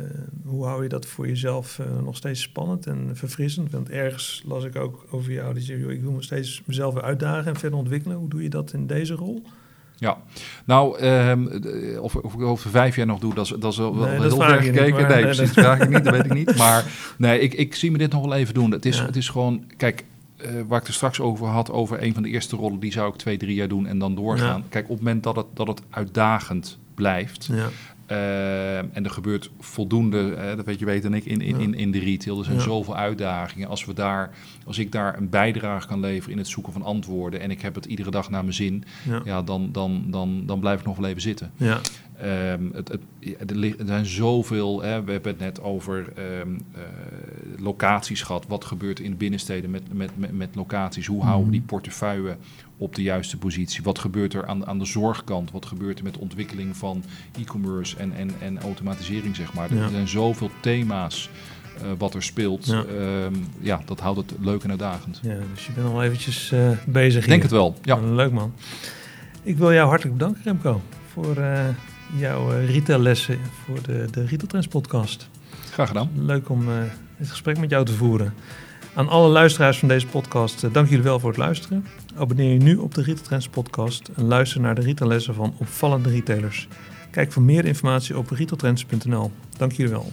hoe hou je dat voor jezelf uh, nog steeds spannend en verfrissend? Want ergens las ik ook over jou, die zei, joh, ik wil me steeds mezelf weer uitdagen en verder ontwikkelen. Hoe doe je dat in deze rol? Ja, nou, um, of, of ik over vijf jaar nog doe, dat is, dat is wel nee, heel ver gekeken. Niet, nee, nee, precies, dat vraag ik niet, dat weet ik niet. Maar nee, ik, ik zie me dit nog wel even doen. Het is, ja. het is gewoon, kijk... Uh, waar ik er straks over had, over een van de eerste rollen... die zou ik twee, drie jaar doen en dan doorgaan. Ja. Kijk, op het moment dat het, dat het uitdagend blijft... Ja. Uh, en er gebeurt voldoende, uh, dat weet je beter dan ik, in, in, in, in de retail. Er zijn ja. zoveel uitdagingen. Als, we daar, als ik daar een bijdrage kan leveren in het zoeken van antwoorden... en ik heb het iedere dag naar mijn zin... Ja. Ja, dan, dan, dan, dan blijf ik nog wel even zitten. Ja. Um, het, het, er zijn zoveel, hè, we hebben het net over um, uh, locaties gehad. Wat gebeurt er in de binnensteden met, met, met, met locaties? Hoe houden we die portefeuille op de juiste positie? Wat gebeurt er aan, aan de zorgkant? Wat gebeurt er met de ontwikkeling van e-commerce en, en, en automatisering, zeg maar? Er ja. zijn zoveel thema's uh, wat er speelt. Ja. Um, ja, dat houdt het leuk en uitdagend. Ja, dus je bent al eventjes uh, bezig hier. Denk het wel, ja. Leuk man. Ik wil jou hartelijk bedanken, Remco, voor... Uh... jouw retaillessen voor de, de Retail Trends podcast. Graag gedaan. Leuk om uh, het gesprek met jou te voeren. Aan alle luisteraars van deze podcast, uh, dank jullie wel voor het luisteren. Abonneer je nu op de Retail Trends podcast en luister naar de retaillessen van opvallende retailers. Kijk voor meer informatie op retailtrends punt n l. Dank jullie wel.